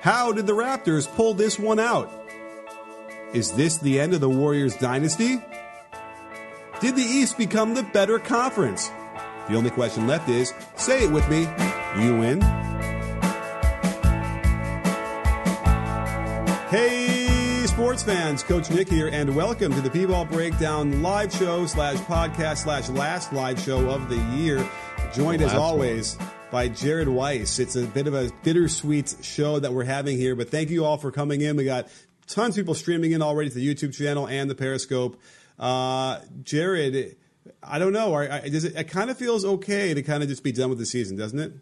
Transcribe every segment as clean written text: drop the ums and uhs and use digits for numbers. How did the Raptors pull this one out? Is this the end of the Warriors dynasty? Did the East become the better conference? The only question left is, say it with me, you win? Hey, sports fans, Coach Nick here, and welcome to the Peewee Ball Breakdown live show / podcast / last live show of the year. Joined as always by Jared Weiss. It's a bit of a bittersweet show that we're having here, but thank you all for coming in. We got tons of people streaming in already to the YouTube channel and the Periscope. Jared, I don't know. It kind of feels okay to kind of just be done with the season, doesn't it?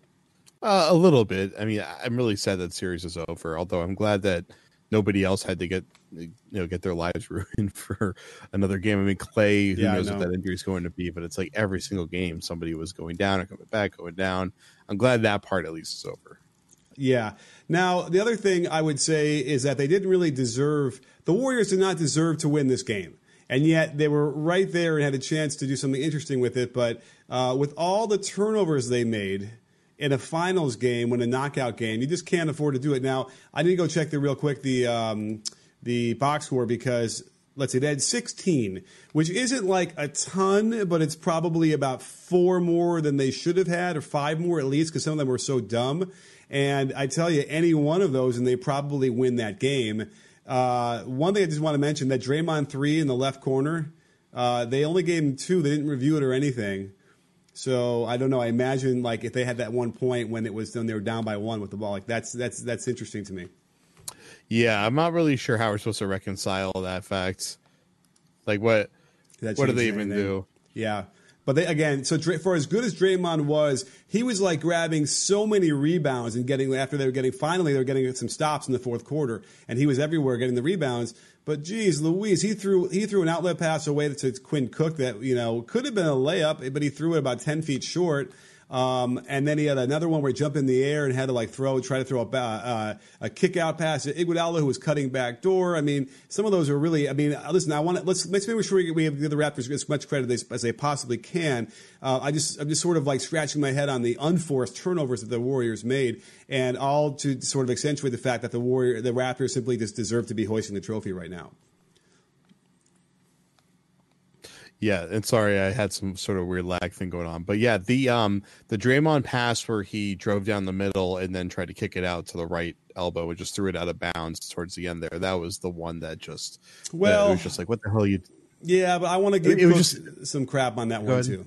A little bit. I mean, I'm really sad that series is over, although I'm glad that nobody else had to get their lives ruined for another game. I mean, Klay, who knows what that injury is going to be, but it's like every single game somebody was going down or coming back, going down. I'm glad that part at least is over. Yeah. Now, the other thing I would say is that the Warriors did not deserve to win this game. And yet they were right there and had a chance to do something interesting with it. But with all the turnovers they made in a finals game, when a knockout game, you just can't afford to do it. Now, I need to go check the box score because, let's see, they had 16, which isn't like a ton, but it's probably about 4 more than they should have had, or 5 more at least, because some of them were so dumb. And I tell you, any one of those, and they probably win that game. One thing I just want to mention, that Draymond 3 in the left corner, they only gave him 2. They didn't review it or anything. So I don't know. I imagine like if they had that one point when it was done, they were down by 1 with the ball. Like that's interesting to me. Yeah, I'm not really sure how we're supposed to reconcile that fact. Like what do they even do? Yeah. But they, again, so for as good as Draymond was, he was like grabbing so many rebounds and finally they were getting some stops in the fourth quarter, and he was everywhere getting the rebounds. But geez, Louise, he threw an outlet pass away to Quinn Cook that could have been a layup, but he threw it about 10 feet short. And then he had another one where he jumped in the air and had to try to throw a kick out pass to Iguodala, who was cutting back door. I mean, some of those are really, I mean, listen, let's make sure we give the Raptors as much credit as they possibly can. I'm just sort of like scratching my head on the unforced turnovers that the Warriors made, and all to sort of accentuate the fact that the Raptors simply just deserve to be hoisting the trophy right now. Yeah, and sorry, I had some sort of weird lag thing going on. But yeah, the Draymond pass where he drove down the middle and then tried to kick it out to the right elbow and just threw it out of bounds towards the end there. That was the one that just it was just like, what the hell are you? Yeah, but I want to give Cook some crap on that one too.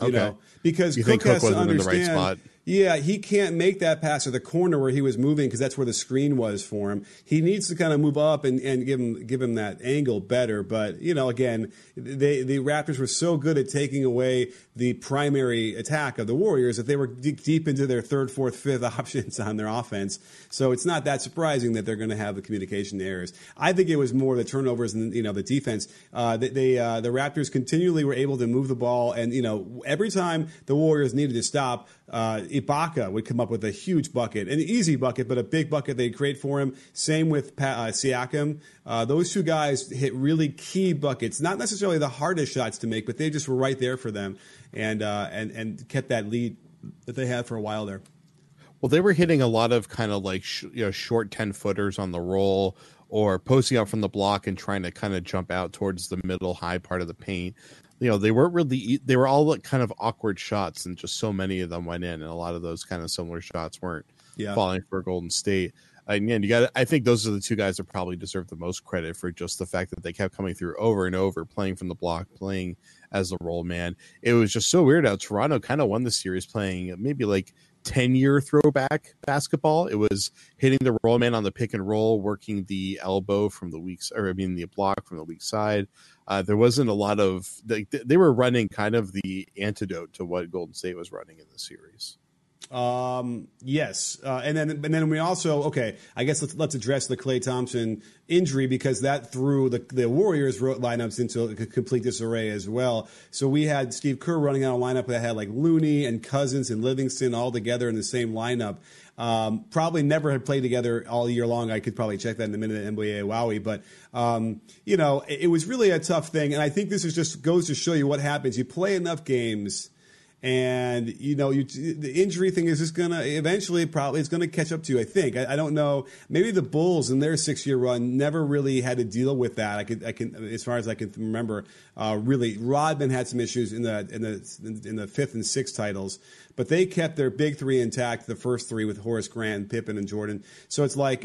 You know, because Cook has to understand. In the right spot? Yeah, he can't make that pass to the corner where he was moving because that's where the screen was for him. He needs to kind of move up and give him that angle better. But, again, the Raptors were so good at taking away the primary attack of the Warriors that they were deep into their third, fourth, fifth options on their offense. So it's not that surprising that they're going to have the communication errors. I think it was more the turnovers and, the defense. The Raptors continually were able to move the ball. And, every time the Warriors needed to stop, Ibaka would come up with a huge bucket, an easy bucket, but a big bucket they'd create for him. Same with Siakam. Those two guys hit really key buckets, not necessarily the hardest shots to make, but they just were right there for them and kept that lead that they had for a while there. Well, they were hitting a lot of kind of like short 10-footers on the roll, or posting up from the block and trying to kind of jump out towards the middle high part of the paint. They were all like kind of awkward shots, and just so many of them went in, and a lot of those kind of similar shots weren't falling for Golden State. And I think those are the two guys that probably deserve the most credit for just the fact that they kept coming through over and over, playing from the block, playing as the roll man. It was just so weird how Toronto kind of won the series playing maybe like 10-year throwback basketball. It was hitting the roll man on the pick and roll, working the elbow from the weak, or I mean the block from the weak side. There wasn't a lot of they were running kind of the antidote to what Golden State was running in the series. Yes. And then we also, okay, I guess let's address the Klay Thompson injury, because that threw the Warriors lineups into a complete disarray as well. So we had Steve Kerr running out a lineup that had like Looney and Cousins and Livingston all together in the same lineup. Probably never had played together all year long. I could probably check that in a minute at NBA Wowie, but, it was really a tough thing. And I think this is just goes to show you what happens. You play enough games, and the injury thing is just gonna eventually probably it's gonna catch up to you. I think I don't know. Maybe the Bulls in their 6-year run never really had to deal with that. I can as far as I can remember. Really, Rodman had some issues in the 5th and 6th titles, but they kept their big three intact. The first three with Horace Grant, Pippen, and Jordan. So it's like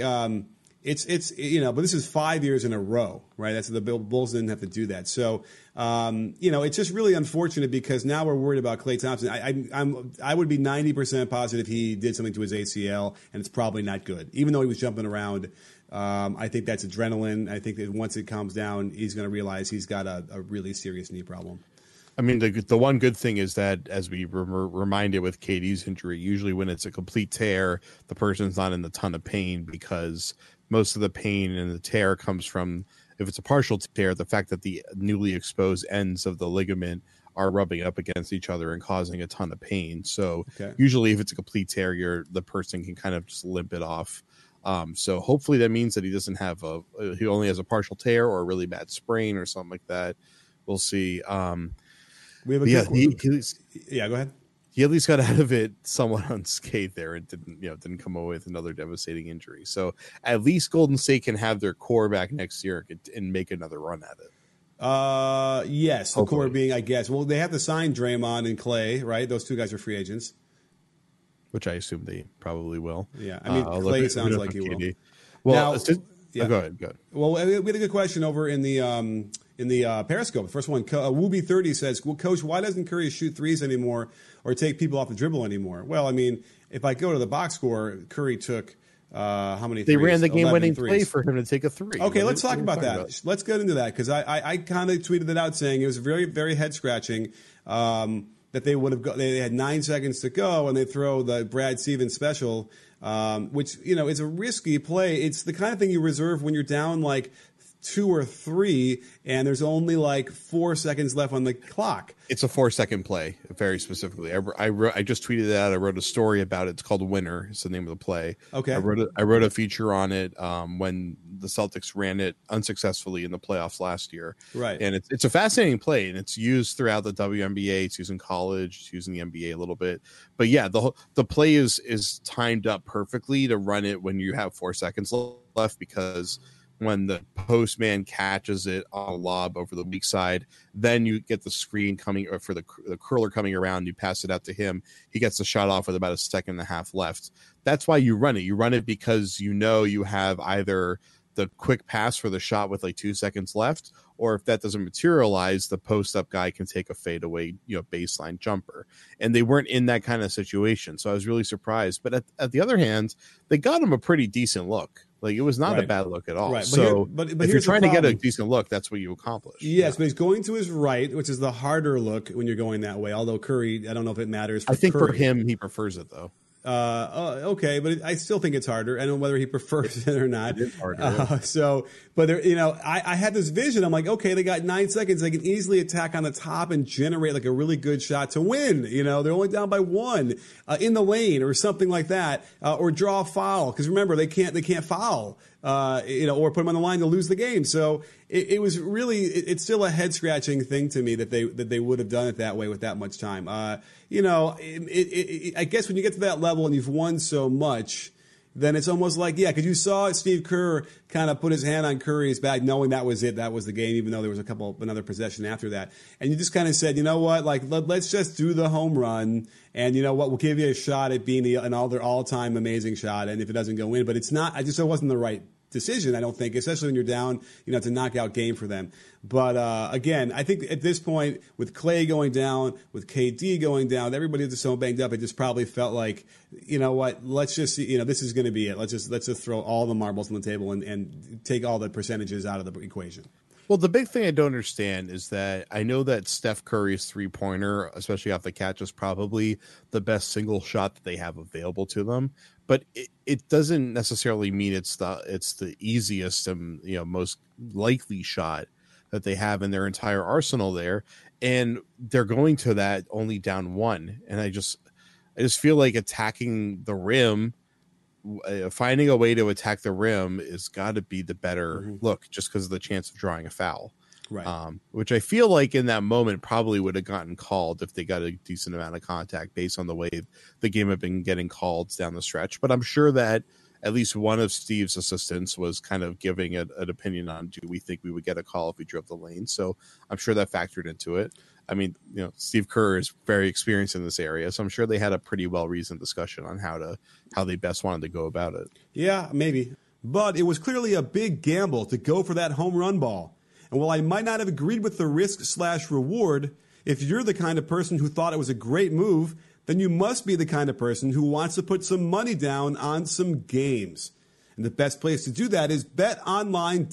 but this is 5 years in a row, right? That's the Bulls didn't have to do that. So, it's just really unfortunate because now we're worried about Klay Thompson. I would be 90% positive he did something to his ACL, and it's probably not good. Even though he was jumping around, I think that's adrenaline. I think that once it calms down, he's going to realize he's got a really serious knee problem. I mean, the one good thing is that, as we reminded with KD's injury, usually when it's a complete tear, the person's not in a ton of pain, because most of the pain and the tear comes from, if it's a partial tear, the fact that the newly exposed ends of the ligament are rubbing up against each other and causing a ton of pain. So Usually if it's a complete tear, the person can kind of just limp it off. So hopefully that means that he doesn't have he only has a partial tear or a really bad sprain or something like that. We'll see. Go ahead. He at least got out of it somewhat unscathed there, and didn't come away with another devastating injury. So at least Golden State can have their core back next year and make another run at it. Yes, hopefully. The core being, I guess. Well, they have to sign Draymond and Klay, right? Those two guys are free agents, which I assume they probably will. Yeah, I mean Klay sounds like he will. Well, now, go ahead. Well, we had a good question over in the. In the Periscope, the first one, Wooby30 says, well, Coach, why doesn't Curry shoot threes anymore or take people off the dribble anymore? Well, I mean, if I go to the box score, Curry took how many threes? They ran the game-winning play for him to take a three. Okay, let's talk about that. Let's get into that, because I kind of tweeted it out saying it was very, very head-scratching that they would have they had 9 seconds to go and they throw the Brad Stevens special, which, it's a risky play. It's the kind of thing you reserve when you're down like 2 or 3, and there's only like 4 seconds left on the clock. It's a 4-second play, very specifically. I just tweeted that. I wrote a story about it. It's called Winner. It's the name of the play. Okay. I wrote a feature on it when the Celtics ran it unsuccessfully in the playoffs last year. Right. And it's a fascinating play, and it's used throughout the WNBA. It's used in college. It's used in the NBA a little bit. But yeah, the play is timed up perfectly to run it when you have 4 seconds left, because when the postman catches it on a lob over the weak side, then you get the screen coming or for the curler coming around. You pass it out to him. He gets the shot off with about 1.5 seconds left. That's why you run it. You run it because you have either the quick pass for the shot with like 2 seconds left, or if that doesn't materialize, the post-up guy can take a fadeaway, baseline jumper. And they weren't in that kind of situation, so I was really surprised. But at the other hand, they got him a pretty decent look. Like, it was not a bad look at all. Right. But if you're trying to get a decent look, that's what you accomplish. Yes, but he's going to his right, which is the harder look when you're going that way. Although Curry, I don't know if it matters. I think for him, he prefers it, though. Okay, but I still think it's harder. I don't know whether he prefers it or not. It is harder. I had this vision. I'm like, okay, they got 9 seconds. They can easily attack on the top and generate like a really good shot to win. They're only down by one in the lane or something like that, or draw a foul, because remember they can't foul. Or put them on the line to lose the game. So it was really, it's still a head scratching thing to me that they would have done it that way with that much time. I guess when you get to that level and you've won so much, then it's almost like, yeah, because you saw Steve Kerr kind of put his hand on Curry's back, knowing that was it, that was the game, even though there was another possession after that. And you just kind of said, you know what, like, let's just do the home run, and you know what, we'll give you a shot at being an all-time amazing shot, and if it doesn't go in, but it's not, I just, it wasn't the right decision, I don't think, especially when you're down, you know, it's a knockout game for them. But again, I think at this point, with Klay going down, with KD going down, everybody was so banged up, it just probably felt like, you know what, let's just see, you know, this is going to be it. Let's just throw all the marbles on the table and take all the percentages out of the equation. Well, the big thing I don't understand is that I know that Steph Curry's three-pointer, especially off the catch, is probably the best single shot that they have available to them. But it doesn't necessarily mean it's the easiest and, you know, most likely shot that they have in their entire arsenal there. And they're going to that only down one. And I just feel like attacking the rim, finding a way to attack the rim is got to be the better look, just because of the chance of drawing a foul. Right. Which I feel like in that moment probably would have gotten called if they got a decent amount of contact based on the way the game had been getting called down the stretch. But I'm sure that at least one of Steve's assistants was kind of giving an opinion on, do we think we would get a call if we drove the lane? So I'm sure that factored into it. I mean, you know, Steve Kerr is very experienced in this area, so I'm sure they had a pretty well-reasoned discussion on how they best wanted to go about it. Yeah, maybe. But it was clearly a big gamble to go for that home run ball. And while I might not have agreed with the risk/reward, if you're the kind of person who thought it was a great move, then you must be the kind of person who wants to put some money down on some games. And the best place to do that is betonline.ag.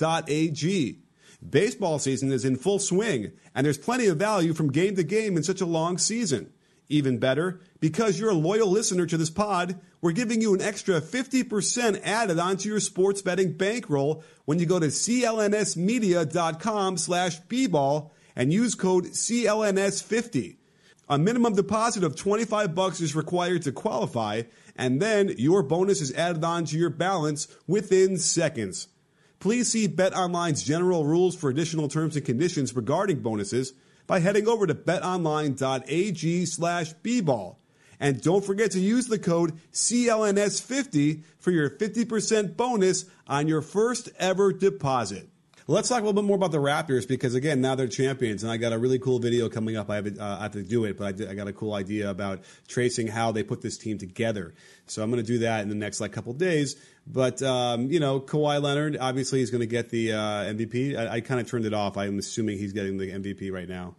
Baseball season is in full swing, and there's plenty of value from game to game in such a long season. Even better, because you're a loyal listener to this pod, we're giving you an extra 50% added onto your sports betting bankroll when you go to clnsmedia.com/bball and use code CLNS50. A minimum deposit of $25 is required to qualify, and then your bonus is added on to your balance within seconds. Please see BetOnline's general rules for additional terms and conditions regarding bonuses by heading over to betonline.ag/bball. And don't forget to use the code CLNS50 for your 50% bonus on your first ever deposit. Let's talk a little bit more about the Raptors because, again, now they're champions, and I got a really cool video coming up. I have to do it, but I got a cool idea about tracing how they put this team together. So I'm going to do that in the next couple days. But, you know, Kawhi Leonard, obviously he's going to get the MVP. I kind of turned it off. I'm assuming he's getting the MVP right now.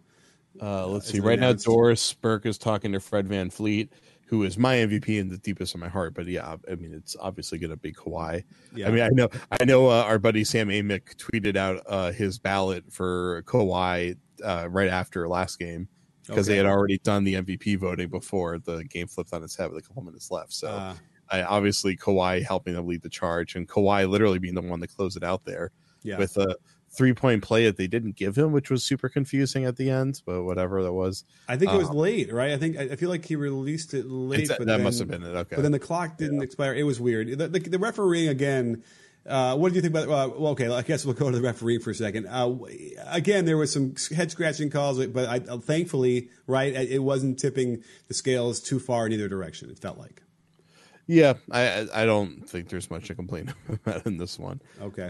Let's see. Right now, Doris Burke is talking to Fred Van Fleet, who is my MVP in the deepest of my heart. But yeah, I mean, it's obviously going to be Kawhi. Yeah. I mean, I know our buddy Sam Amick tweeted out his ballot for Kawhi right after last game because they had already done the MVP voting before the game flipped on its head with a couple minutes left. So obviously Kawhi helping them lead the charge, and Kawhi literally being the one to close it out there with a three-point play that they didn't give him, which was super confusing at the end, but whatever that was. I think it was late, right? I feel like he released it late. That must have been it, okay. But then the clock didn't expire. It was weird. The referee, again, what did you think about it? Well, okay, I guess we'll go to the referee for a second. Again, there was some head-scratching calls, but thankfully, right, it wasn't tipping the scales too far in either direction, it felt like. Yeah, I don't think there's much to complain about in this one. Okay.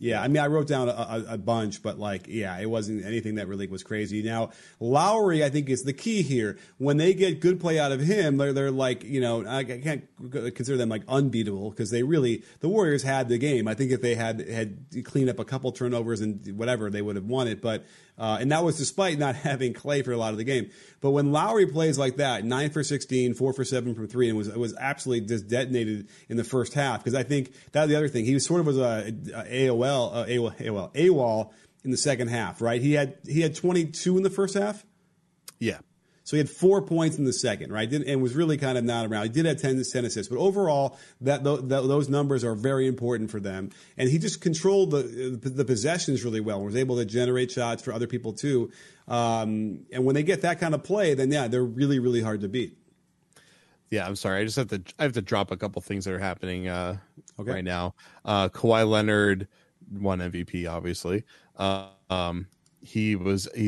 Yeah, I mean, I wrote down a bunch, but it wasn't anything that really was crazy. Now, Lowry, I think, is the key here. When they get good play out of him, they're I can't consider them unbeatable because they really, the Warriors had the game. I think if they had cleaned up a couple turnovers and whatever, they would have won it. But and that was despite not having Klay for a lot of the game. But when Lowry plays like that, 9 for 16, 4 for 7 from 3, and was absolutely just detonated in the first half, because I think that's the other thing. He was AWOL in the second half, right? He had 22 in the first half? Yeah. So he had 4 points in the second, right? And was really kind of not around. He did have 10 assists, but overall, those numbers are very important for them. And he just controlled the possessions really well and was able to generate shots for other people too. And when they get that kind of play, then they're really, really hard to beat. Yeah, I'm sorry. I have to drop a couple things that are happening right now. Kawhi Leonard won MVP, obviously. He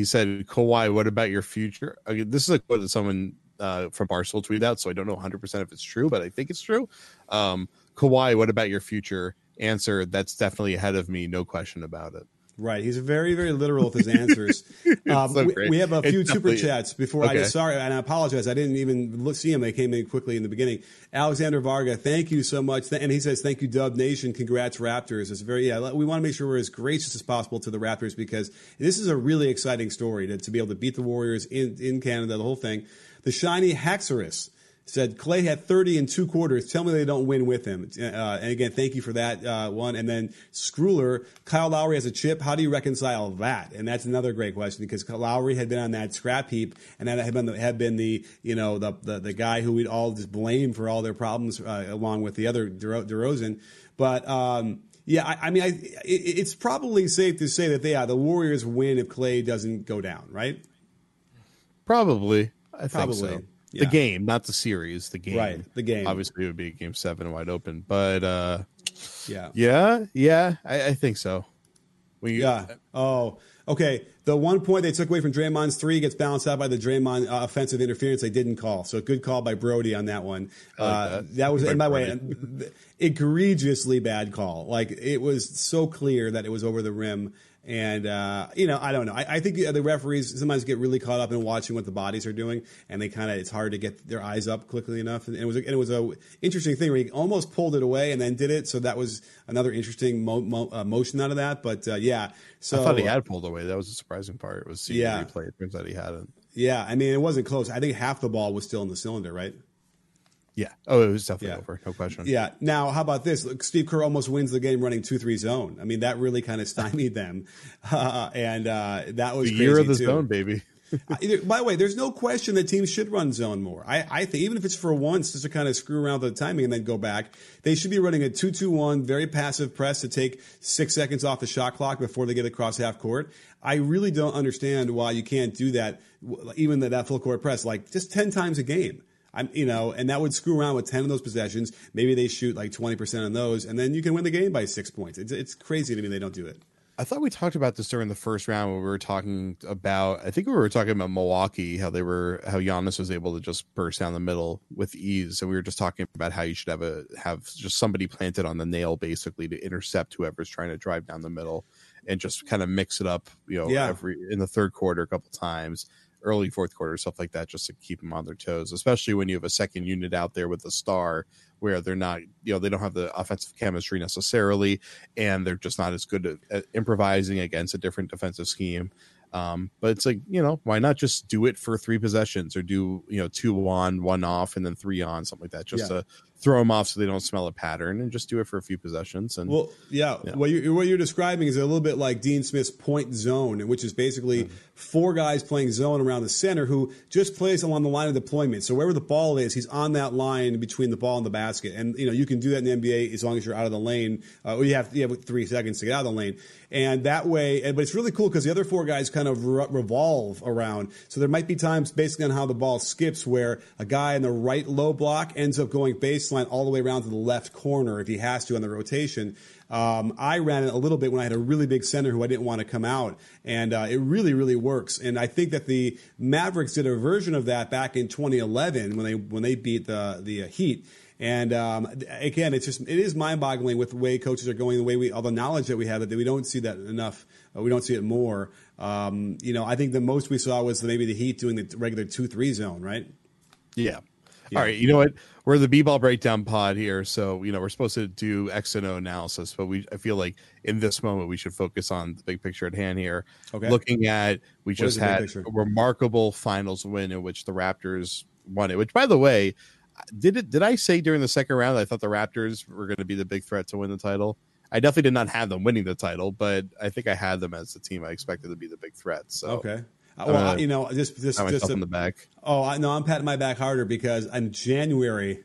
said, Kawhi, what about your future? This is a quote that someone from Barstool tweeted out, so I don't know 100% if it's true, but I think it's true. Kawhi, what about your future? Answer, that's definitely ahead of me, no question about it. Right. He's very, very literal with his answers. We have a few super chats before I get started. And I apologize. I didn't even see them. They came in quickly in the beginning. Alexander Varga, thank you so much. And he says, thank you, Dub Nation. Congrats, Raptors. It's very, we want to make sure we're as gracious as possible to the Raptors because this is a really exciting story to be able to beat the Warriors in Canada, the whole thing. The Shiny Haxorus said, Clay had 30 in 2 quarters. Tell me they don't win with him. And again, thank you for that one. And then Scruler, Kyle Lowry has a chip. How do you reconcile that? And that's another great question because Lowry had been on that scrap heap, and that had been the you know the guy who we'd all just blame for all their problems along with the other DeRozan. But it's probably safe to say that the Warriors win if Clay doesn't go down, right? Probably, I think so. Yeah. The game, not the series. The game, right? The game. Obviously, it would be Game 7 wide open, but I think so. Okay. The one point they took away from Draymond's three gets balanced out by the Draymond offensive interference they didn't call. So good call by Brody on that one. That was, and by the way, an egregiously bad call. Like it was so clear that it was over the rim. And, I don't know. I think the referees sometimes get really caught up in watching what the bodies are doing, and they it's hard to get their eyes up quickly enough. And it was a interesting thing where he almost pulled it away and then did it. So that was another interesting motion out of that. But, So, I thought he had pulled away. That was the surprising part. It was seeing the replay. It turns out he hadn't. Yeah. I mean, it wasn't close. I think half the ball was still in the cylinder, right? Yeah. Oh, it was definitely over. No question. Yeah. Now, how about this? Look, Steve Kerr almost wins the game running 2-3 zone. I mean, that really kind of stymied them. And that was the crazy year of the zone, baby. By the way, there's no question that teams should run zone more. I think even if it's for once, just to kind of screw around with the timing and then go back, they should be running a 2-2-1, very passive press to take 6 seconds off the shot clock before they get across half court. I really don't understand why you can't do that, even that full court press, like just 10 times a game. And that would screw around with 10 of those possessions. Maybe they shoot like 20% on those, and then you can win the game by 6 points. It's crazy to me they don't do it. I thought we talked about this during the first round when we were talking about. I think we were talking about Milwaukee, how Giannis was able to just burst down the middle with ease, and we were just talking about how you should have just somebody planted on the nail basically to intercept whoever's trying to drive down the middle, and just kind of mix it up, in the third quarter a couple times. Early fourth quarter, stuff like that, just to keep them on their toes, especially when you have a second unit out there with a star where they're not, they don't have the offensive chemistry necessarily, and they're just not as good at improvising against a different defensive scheme. But it's like, why not just do it for three possessions or do, 2 on, 1 off, and then 3 on, something like that, just to throw them off so they don't smell a pattern, and just do it for a few possessions. And what you're describing is a little bit like Dean Smith's point zone, which is basically four guys playing zone around the center who just plays along the line of deployment. So wherever the ball is, he's on that line between the ball and the basket. And, you can do that in the NBA as long as you're out of the lane. You have 3 seconds to get out of the lane. And that way, but it's really cool because the other four guys kind of revolve around. So there might be times basically on how the ball skips where a guy in the right low block ends up going baseline all the way around to the left corner if he has to on the rotation. I ran it a little bit when I had a really big center who I didn't want to come out, and it really, really works. And I think that the Mavericks did a version of that back in 2011 when they beat the Heat. And again, it is mind-boggling with the way coaches are going, all the knowledge that we have that we don't see that enough. We don't see it more. I think the most we saw was maybe the Heat doing the regular 2-3 zone, right? Yeah. Yeah. All right, you know what? We're the B-ball breakdown pod here, so we're supposed to do X and O analysis, but I feel like in this moment we should focus on the big picture at hand here. Okay. Looking at we what just had a remarkable finals win in which the Raptors won it. Which, by the way, did I say during the second round I thought the Raptors were going to be the big threat to win the title? I definitely did not have them winning the title, but I think I had them as the team I expected to be the big threat. So okay. Well, just in the back. I'm patting my back harder because in January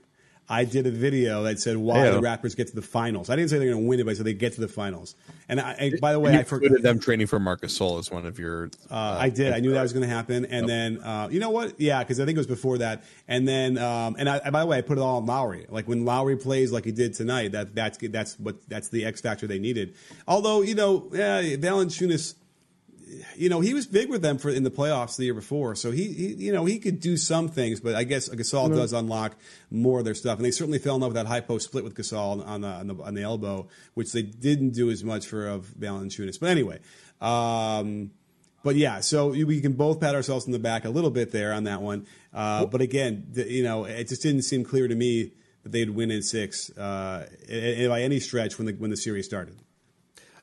I did a video that said why the Raptors get to the finals. I didn't say they're going to win it, but I said they get to the finals. And by the way, I forgot them training for Marc Gasol as one of your. I did. I knew that was going to happen, and then you know what? Yeah, because I think it was before that. And then by the way, I put it all on Lowry. Like when Lowry plays like he did tonight, that's the X factor they needed. Although Valanciunas. you know, he was big with them for in the playoffs the year before. So he could do some things, but I guess Gasol does unlock more of their stuff. And they certainly fell in love with that high post split with Gasol on the elbow, which they didn't do as much of Valanciunas. But anyway, but yeah, so we can both pat ourselves on the back a little bit there on that one. But again, it just didn't seem clear to me that they'd win in six by any stretch when the series started.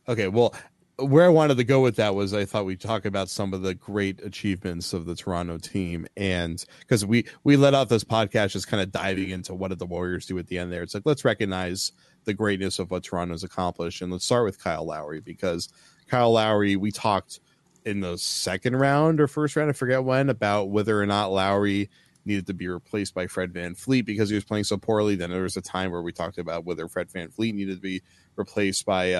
Okay, well, where I wanted to go with that was I thought we'd talk about some of the great achievements of the Toronto team. And because we let out this podcast just kind of diving into what did the Warriors do at the end there. It's like, let's recognize the greatness of what Toronto's accomplished. And let's start with Kyle Lowry, because Kyle Lowry, we talked in the second round or first round, I forget when, about whether or not Lowry needed to be replaced by Fred Van Fleet because he was playing so poorly. Then there was a time where we talked about whether Fred Van Fleet needed to be replaced by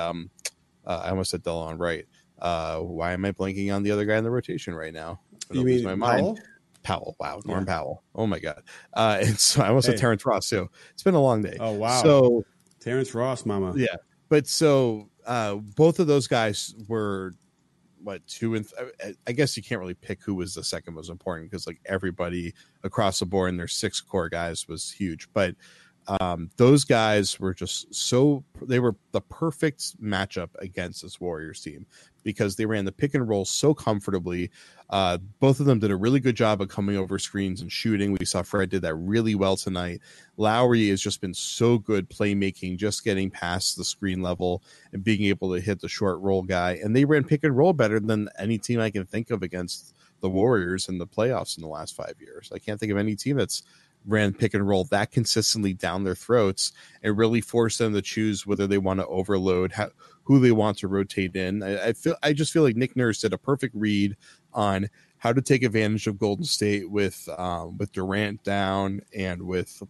I almost said Delon Wright. Why am I blanking on the other guy in the rotation right now? You mean Powell. Wow, Norm Powell. Oh my God. And so I almost said Terrence Ross too. It's been a long day. Oh wow. So Terrence Ross, mama. Yeah, but so both of those guys were I guess you can't really pick who was the second most important because like everybody across the board and their six core guys was huge, but. Those guys were just they were the perfect matchup against this Warriors team because they ran the pick and roll so comfortably. Both of them did a really good job of coming over screens and shooting. We saw Fred did that really well tonight. Lowry has just been so good playmaking, just getting past the screen level and being able to hit the short roll guy. And they ran pick and roll better than any team I can think of against the Warriors in the playoffs in the last 5 years. I can't think of any team that's ran pick and roll that consistently down their throats and really forced them to choose whether they want to overload, who they want to rotate in. I just feel like Nick Nurse did a perfect read on how to take advantage of Golden State with Durant down and with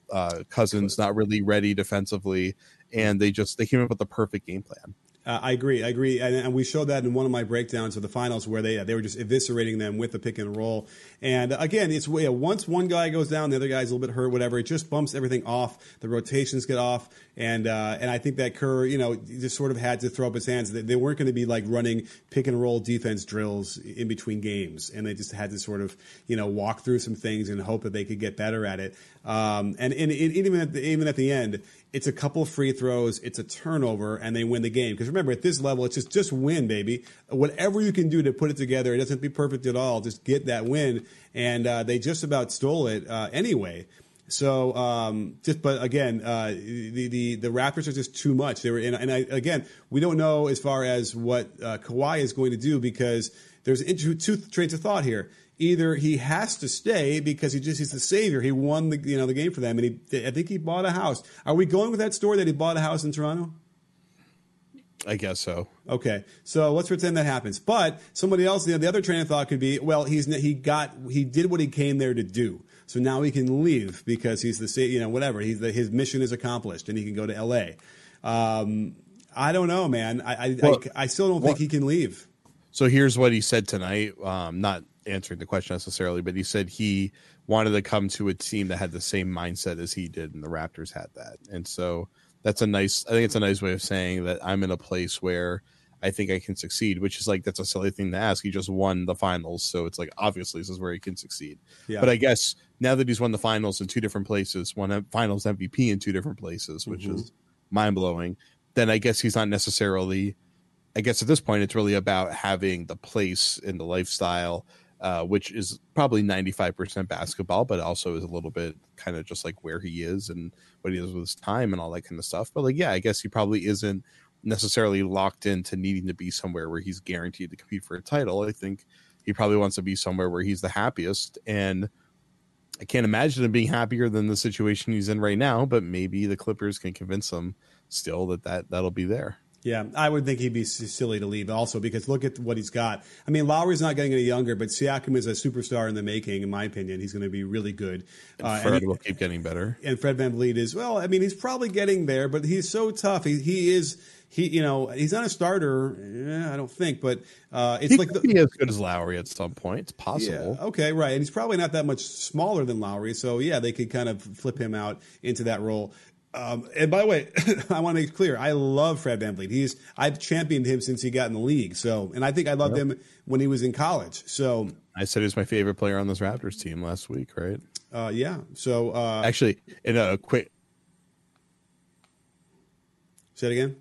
Cousins not really ready defensively, and they came up with the perfect game plan. I agree. And we showed that in one of my breakdowns of the finals where they were just eviscerating them with the pick and roll. And again, it's once one guy goes down, the other guy's a little bit hurt, whatever. It just bumps everything off. The rotations get off. And I think that Kerr, just sort of had to throw up his hands. They weren't going to be like running pick and roll defense drills in between games. And they just had to sort of, walk through some things and hope that they could get better at it. And even at the end, it's a couple free throws, it's a turnover, and they win the game. Because remember, at this level, it's just win, baby. Whatever you can do to put it together, it doesn't have to be perfect at all. Just get that win, and they just about stole it anyway. So, the Raptors are just too much. They were in, and again, we don't know as far as what Kawhi is going to do because there's two trains of thought here. Either he has to stay because he's the savior. He won the game for them, and I think he bought a house. Are we going with that story that he bought a house in Toronto? I guess so. Okay, so let's pretend that happens. But somebody else, the other train of thought could be, well, he did what he came there to do, so now he can leave because he's the whatever. His mission is accomplished, and he can go to L.A. I don't know, man. I still don't think he can leave. So here's what he said tonight. Not answering the question necessarily, but he said he wanted to come to a team that had the same mindset as he did, and the Raptors had that. And so I think it's a nice way of saying that I'm in a place where I think I can succeed, which is like, that's a silly thing to ask. He just won the finals. So it's like, obviously this is where he can succeed. Yeah. But I guess now that he's won the finals in two different places, won finals MVP in two different places, which is mind blowing. Then I guess he's not necessarily, I guess at this point, it's really about having the place in the lifestyle, which is probably 95% basketball, but also is a little bit kind of just like where he is and what he does with his time and all that kind of stuff. But like, yeah, I guess he probably isn't necessarily locked into needing to be somewhere where he's guaranteed to compete for a title. I think he probably wants to be somewhere where he's the happiest. And I can't imagine him being happier than the situation he's in right now, but maybe the Clippers can convince him still that'll be there. Yeah, I would think he'd be silly to leave also because look at what he's got. I mean, Lowry's not getting any younger, but Siakam is a superstar in the making, in my opinion. He's going to be really good. And Fred will keep getting better. And Fred Van Vliet is, well, I mean, he's probably getting there, but he's so tough. He's not a starter, I don't think, but it's like he could be as good as Lowry at some point. It's possible. Yeah, okay, right. And he's probably not that much smaller than Lowry, so yeah, they could kind of flip him out into that role. And by the way, I want to make it clear, I love Fred Van Fleet. I've championed him since he got in the league. So, and I think I loved him when he was in college. So I said he was my favorite player on this Raptors team last week, right? Yeah. So actually, in a quick. Say it again.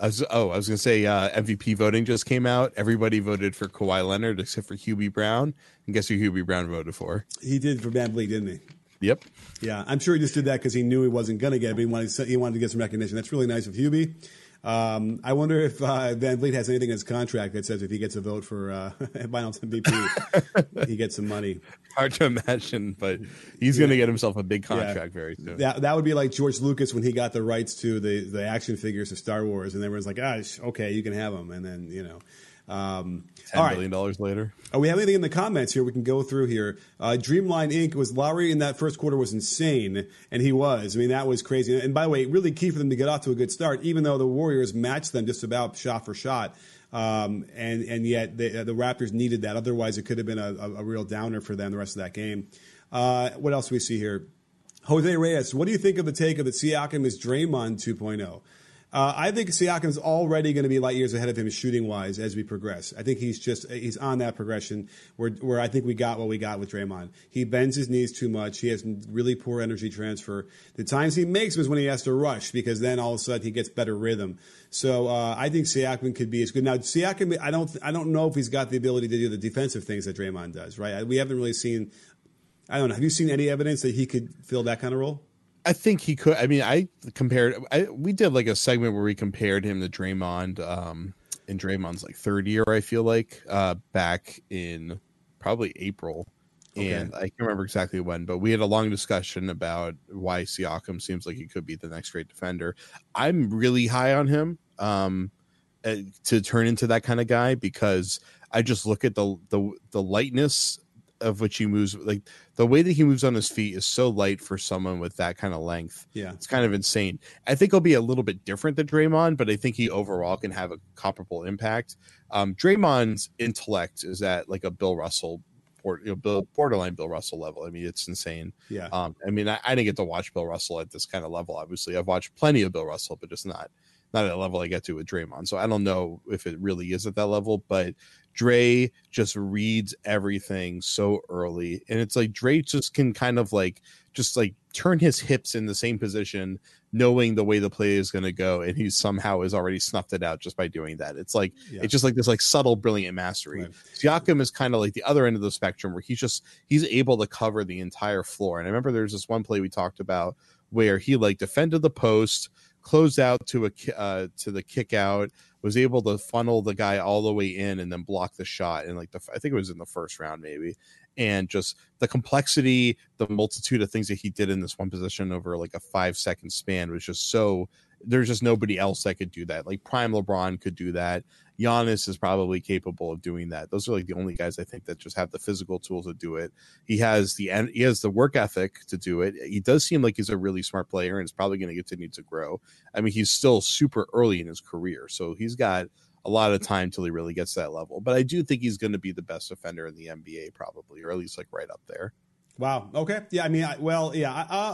I was going to say MVP voting just came out. Everybody voted for Kawhi Leonard except for Hubie Brown. And guess who Hubie Brown voted for? He did for Van Fleet, didn't he? Yep. Yeah, I'm sure he just did that because he knew he wasn't going to get it, but he wanted to get some recognition. That's really nice of Hubie. I wonder if Van Fleet has anything in his contract that says if he gets a vote for Finals MVP, he gets some money. Hard to imagine, but he's going to get himself a big contract very soon. That would be like George Lucas when he got the rights to the action figures of Star Wars, and everyone's like, okay, you can have them, and then, you know. $10 billion later. Oh, we have anything in the comments here we can go through here. Dreamline Inc. was Lowry in that first quarter was insane, and he was. I mean, that was crazy. And by the way, really key for them to get off to a good start, even though the Warriors matched them just about shot for shot. And yet the Raptors needed that. Otherwise, it could have been a real downer for them the rest of that game. What else do we see here? Jose Reyes, what do you think of the take of that Siakam is Draymond 2.0? I think Siakam's already going to be light years ahead of him shooting-wise as we progress. I think he's on that progression where I think we got what we got with Draymond. He bends his knees too much. He has really poor energy transfer. The times he makes them is when he has to rush because then all of a sudden he gets better rhythm. So I think Siakam could be as good. Now, Siakam, I don't know if he's got the ability to do the defensive things that Draymond does, right? We haven't really seen – I don't know. Have you seen any evidence that he could fill that kind of role? I think he could. I mean, we did like a segment where we compared him to Draymond in Draymond's like third year, I feel like, back in probably April. Okay. And I can't remember exactly when, but we had a long discussion about why Siakam seems like he could be the next great defender. I'm really high on him to turn into that kind of guy because I just look at the lightness of which he moves, like the way that he moves on his feet is so light for someone with that kind of length. Yeah, it's kind of insane. I think he'll be a little bit different than Draymond, but I think he overall can have a comparable impact. Draymond's intellect is at like a Bill Russell, borderline Bill Russell level. I mean, it's insane. Yeah. I mean, I didn't get to watch Bill Russell at this kind of level. Obviously, I've watched plenty of Bill Russell, but just not at a level I get to with Draymond. So I don't know if it really is at that level, but Dre just reads everything so early. And it's like Dre just can kind of like turn his hips in the same position, knowing the way the play is going to go. And he somehow is already snuffed it out just by doing that. It's like it's just like this like subtle, brilliant mastery. Right. Siakam is kind of like the other end of the spectrum where he's able to cover the entire floor. And I remember there's this one play we talked about where he like defended the post, closed out to the kick out, was able to funnel the guy all the way in and then block the shot. And like I think it was in the first round maybe. And just the complexity, the multitude of things that he did in this one position over like a 5-second span was just so there's just nobody else that could do that. Like prime LeBron could do that. Giannis is probably capable of doing that. Those are like the only guys I think that just have the physical tools to do it. He has the work ethic to do it. He does seem like he's a really smart player and is probably going to continue to grow. I mean, he's still super early in his career, so he's got a lot of time till he really gets to that level. But I do think he's going to be the best defender in the NBA probably, or at least like right up there. Wow. Okay. Yeah. I mean,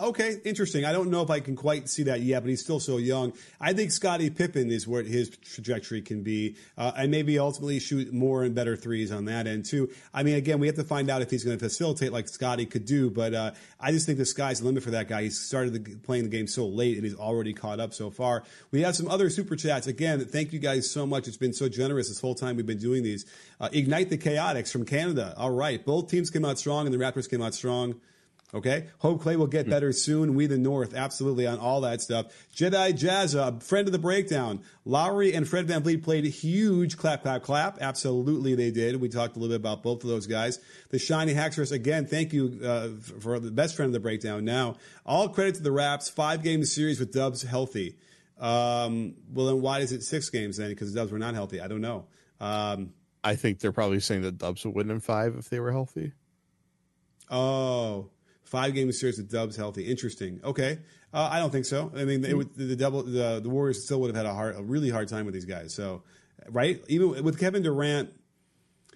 okay. Interesting. I don't know if I can quite see that yet, but he's still so young. I think Scottie Pippen is where his trajectory can be, and maybe ultimately shoot more and better threes on that end too. I mean, again, we have to find out if he's going to facilitate like Scottie could do, but I just think the sky's the limit for that guy. He started playing the game so late, and he's already caught up so far. We have some other super chats. Again, thank you guys so much. It's been so generous this whole time we've been doing these. Ignite the Chaotix from Canada. All right. Both teams came out strong, and the Raptors came out strong. Okay. Hope Clay will get better soon. We the North. Absolutely on all that stuff. Jedi Jazza, friend of the breakdown. Lowry and Fred VanVleet played huge clap, clap, clap. Absolutely they did. We talked a little bit about both of those guys. The Shiny Hacksaurus, again, thank you for the best friend of the breakdown now. All credit to the Raps. 5-game series with Dubs healthy. Well, then why is it 6 games then? Because the Dubs were not healthy. I don't know. I think they're probably saying that Dubs would win in 5 if they were healthy. Oh, 5-game series with Dubs healthy. Interesting. Okay. I don't think so. I mean, the Warriors still would have had a really hard time with these guys. So, right? Even with Kevin Durant,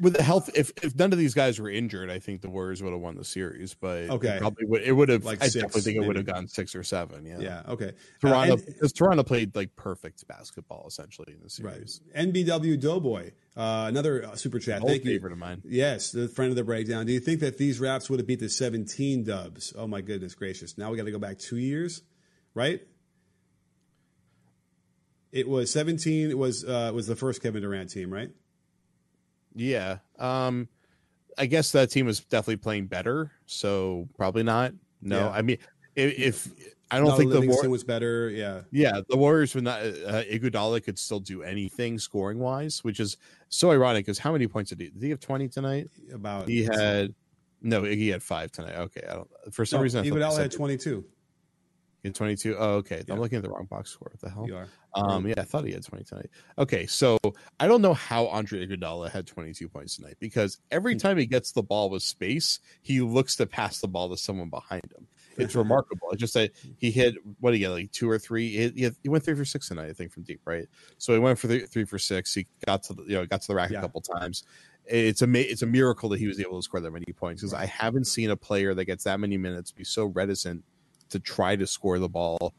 with the health, if none of these guys were injured, I think the Warriors would have won the series. But okay, it would have. Like I definitely think it would have gone 6 or 7. Yeah. Yeah. Okay. Toronto played like perfect basketball essentially in the series. Right. NBW Doughboy, another super chat. Old favorite of mine. Yes, the friend of the breakdown. Do you think that these Raps would have beat the 17 Dubs? Oh my goodness gracious! Now we got to go back 2 years, right? It was 17. It was the first Kevin Durant team, right? Yeah, I guess that team was definitely playing better, so probably not. No, yeah. I mean, if I don't think the Warriors was better, yeah, the Warriors would not. Iguodala could still do anything scoring wise, which is so ironic because how many points did he have? 20 tonight? About Iggy had 5 tonight. Okay, for some reason Iguodala had 22. In 22. Oh, okay. Yeah. I'm looking at the wrong box score. What the hell? You are. Yeah, I thought he had 20 tonight. Okay, so I don't know how Andre Iguodala had 22 points tonight because every time he gets the ball with space, he looks to pass the ball to someone behind him. It's remarkable. It's just that he hit, what do you get, like 2 or 3? He went 3 for 6 tonight, I think, from deep, right? So he went for 3 for 6. He got to the rack a couple times. It's a miracle that he was able to score that many points because I haven't seen a player that gets that many minutes be so reticent to try to score the ball,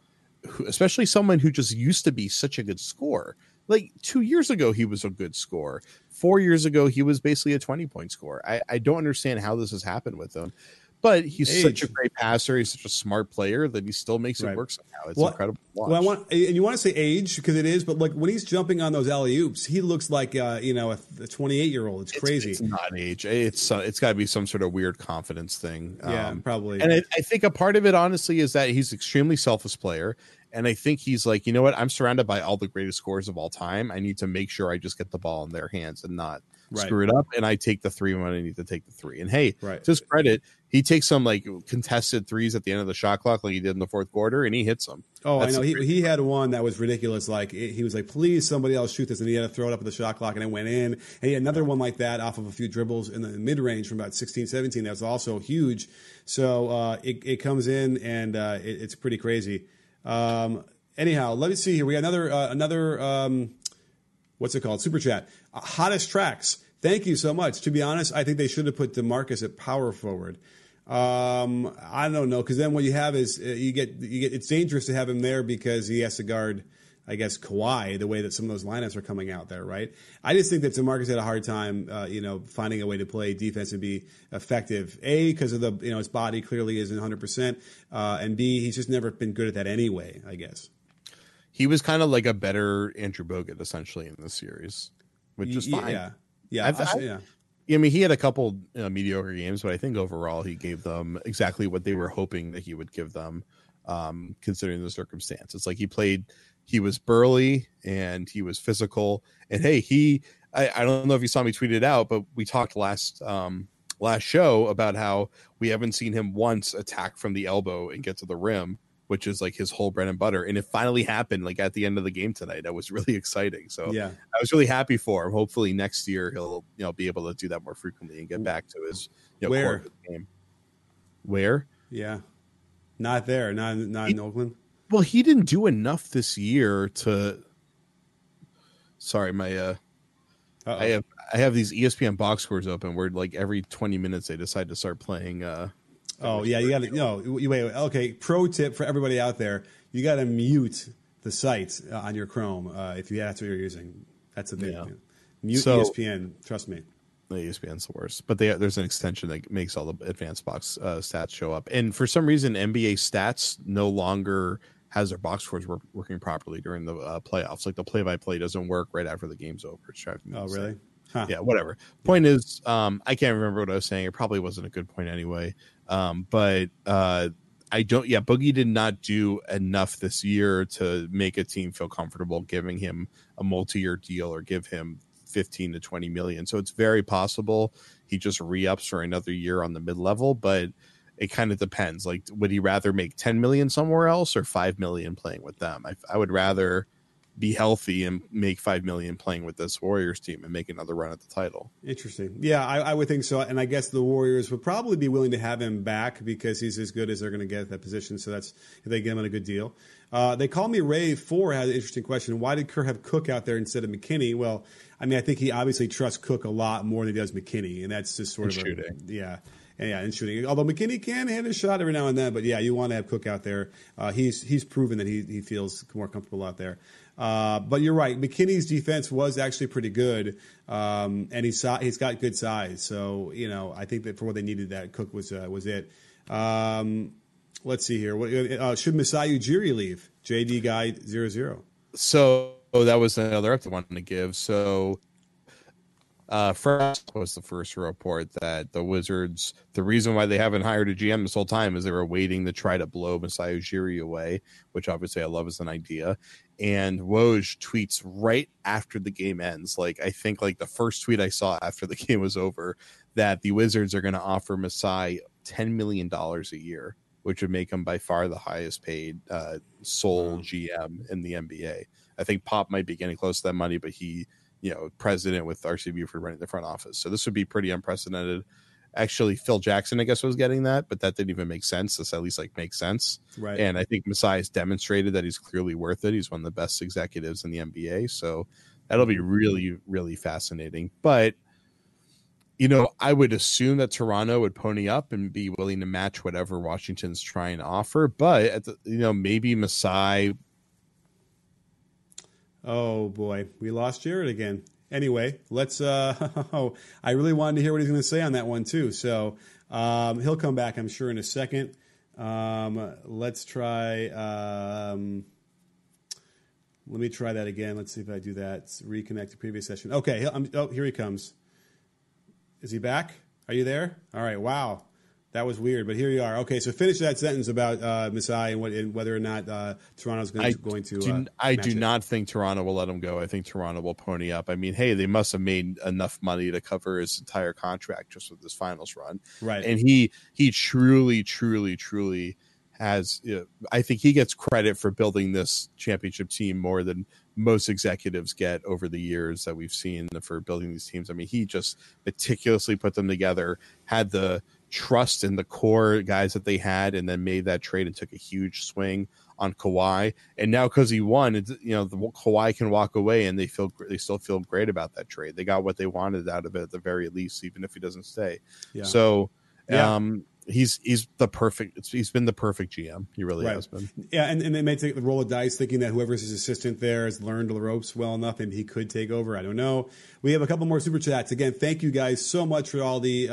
especially someone who just used to be such a good scorer. Like 2 years ago, he was a good scorer. 4 years ago, he was basically a 20-point scorer. I don't understand how this has happened with him, but he's such a great passer. He's such a smart player that he still makes it work somehow. It's incredible to watch. Well, you want to say age because it is, but like when he's jumping on those alley-oops, he looks like a 28-year-old. It's crazy. It's not age. It's got to be some sort of weird confidence thing. Yeah, probably. And I think a part of it, honestly, is that he's an extremely selfless player. And I think he's like, you know what? I'm surrounded by all the greatest scorers of all time. I need to make sure I just get the ball in their hands and not screw it up. And I take the three when I need to take the three. And hey, to his credit, he takes some like contested threes at the end of the shot clock like he did in the fourth quarter, and he hits them. Oh, I know. He had one that was ridiculous. Like he was like, please, somebody else shoot this. And he had to throw it up at the shot clock, and it went in. And he had another one like that off of a few dribbles in the mid-range from about 16, 17. That was also huge. So it comes in, and it's pretty crazy. Anyhow, let me see here. We got another, what's it called? Super chat. Hottest tracks. Thank you so much. To be honest, I think they should have put DeMarcus at power forward. I don't know. Cause then what you have is you get, it's dangerous to have him there because he has to guard, I guess, Kawhi, the way that some of those lineups are coming out there. Right. I just think that DeMarcus had a hard time, finding a way to play defense and be effective. A, cause of his body clearly isn't 100%. And B, he's just never been good at that anyway, I guess. He was kind of like a better Andrew Bogut essentially in this series, which is fine. Yeah. I mean, he had a couple mediocre games, but I think overall he gave them exactly what they were hoping that he would give them, considering the circumstance. It's like he was burly and he was physical. And hey, I don't know if you saw me tweet it out, but we talked last show about how we haven't seen him once attack from the elbow and get to the rim, which is like his whole bread and butter. And it finally happened like at the end of the game tonight. That was really exciting. So yeah, I was really happy for him. Hopefully next year he'll be able to do that more frequently and get back to his core game. Where? Yeah. Not there. Not in Oakland. Well, he didn't do enough this year to I have these ESPN box scores open where like every 20 minutes they decide to start playing Oh yeah, you got to wait. Okay, pro tip for everybody out there: you got to mute the site on your Chrome if that's what you're using. That's the thing. Yeah. Mute ESPN. Trust me, the ESPN's the worst. But there's an extension that makes all the advanced box stats show up, and for some reason, NBA Stats no longer has their box scores working properly during the playoffs. Like the play-by-play doesn't work right after the game's over. It's driving me insane. Really? Huh. Yeah, whatever. Point is, I can't remember what I was saying. It probably wasn't a good point anyway. Boogie did not do enough this year to make a team feel comfortable giving him a multi-year deal or give him 15 to 20 million. So it's very possible he just re-ups for another year on the mid-level, but it kind of depends. Like, would he rather make 10 million somewhere else or 5 million playing with them? I would rather be healthy and make $5 million playing with this Warriors team and make another run at the title. Interesting. Yeah, I would think so. And I guess the Warriors would probably be willing to have him back because he's as good as they're going to get at that position. So that's if they get him on a good deal. They Call Me Ray 4 has an interesting question. Why did Kerr have Cook out there instead of McKinney? Well, I mean, I think he obviously trusts Cook a lot more than he does McKinney. And that's just sort of shooting. And shooting. Although McKinney can hit a shot every now and then, but yeah, you want to have Cook out there. He's proven that he feels more comfortable out there. But you're right. McKinney's defense was actually pretty good, and he's got good size. So I think that for what they needed, that Cook was it. Let's see here. Should Masai Ujiri leave? JD guy 00. So that was another update I wanted to give. So. Fred was the first report that the Wizards, the reason why they haven't hired a GM this whole time is they were waiting to try to blow Masai Ujiri away, which obviously I love as an idea. And Woj tweets right after the game ends. I think the first tweet I saw after the game was over that the Wizards are going to offer Masai $10 million a year, which would make him by far the highest paid sole GM in the NBA. I think Pop might be getting close to that money, but he... president with RC Buford running the front office. So this would be pretty unprecedented. Actually, Phil Jackson, I guess, was getting that, but that didn't even make sense. This at least makes sense. Right. And I think Masai has demonstrated that he's clearly worth it. He's one of the best executives in the NBA. So that'll be really, really fascinating. But, I would assume that Toronto would pony up and be willing to match whatever Washington's trying to offer. But, maybe Masai... Oh, boy. We lost Jared again. Anyway, let's I really wanted to hear what he's going to say on that one, too. So he'll come back, I'm sure, in a second. Let's try. Let me try that again. Let's see if I do that. Reconnect the previous session. Okay. Here he comes. Is he back? Are you there? All right. Wow. That was weird, but here you are. Okay, so finish that sentence about Masai and whether or not Toronto's going to. I do not think Toronto will let him go. I think Toronto will pony up. I mean, hey, they must have made enough money to cover his entire contract just with this finals run, right? And he truly, truly, truly has. I think he gets credit for building this championship team more than most executives get over the years that we've seen for building these teams. I mean, he just meticulously put them together, had the trust in the core guys that they had, and then made that trade and took a huge swing on Kawhi. And now because he won, Kawhi can walk away, and they still feel great about that trade. They got what they wanted out of it at the very least, even if he doesn't stay. Yeah. So, he's been the perfect GM. He really has been. Yeah, and they may take the roll of dice thinking that whoever's his assistant there has learned the ropes well enough and he could take over. I don't know. We have a couple more super chats. Again, thank you guys so much for all the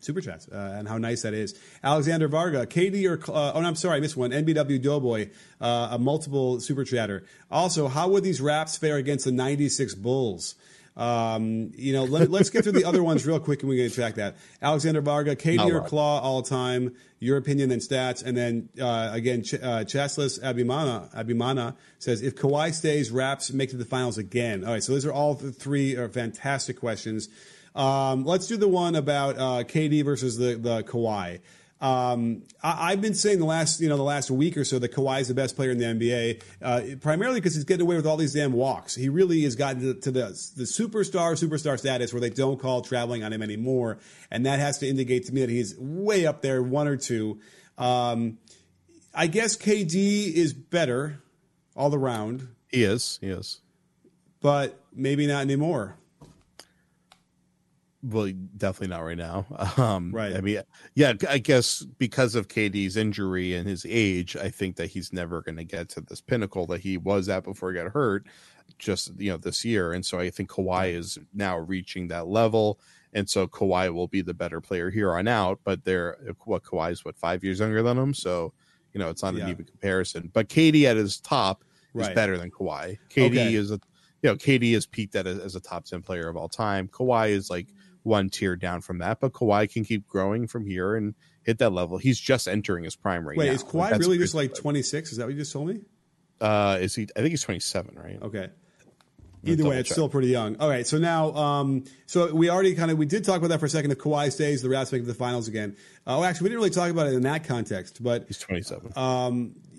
super chats and how nice that is. Alexander Varga, KD or I'm sorry, I missed one. NBW Doughboy, a multiple super chatter. Also, how would these Raps fare against the 96 Bulls? Let's get through the other ones real quick and we can track that. Alexander Varga, KD or Claw all time, your opinion and stats. And then again, Chassless Abimana says, if Kawhi stays, Raps make it to the finals again. All right, so those are all three are fantastic questions. Let's do the one about KD versus the Kawhi. I've been saying the last week or so that Kawhi is the best player in the NBA, primarily because he's getting away with all these damn walks. He really has gotten to the superstar status where they don't call traveling on him anymore, and that has to indicate to me that he's way up there, one or two. I guess KD is better all around. He is, but maybe not anymore. Well, definitely not right now. Right. I mean, yeah, I guess because of KD's injury and his age, I think that he's never going to get to this pinnacle that he was at before he got hurt just, this year. And so I think Kawhi is now reaching that level. And so Kawhi will be the better player here on out. But Kawhi's 5 years younger than him. So, it's not an even comparison. But KD at his top is better than Kawhi. KD is peaked at as a top 10 player of all time. Kawhi is one tier down from that, but Kawhi can keep growing from here and hit that level. He's just entering his prime right now. Wait, is Kawhi really just 26? Is that what you just told me? I think he's 27, right? Okay. Either way, it's still pretty young. All right, so now, so we already kind of, we did talk about that for a second. If Kawhi stays, the Raps make it to the finals again. Oh, actually, we didn't really talk about it in that context, but he's 27.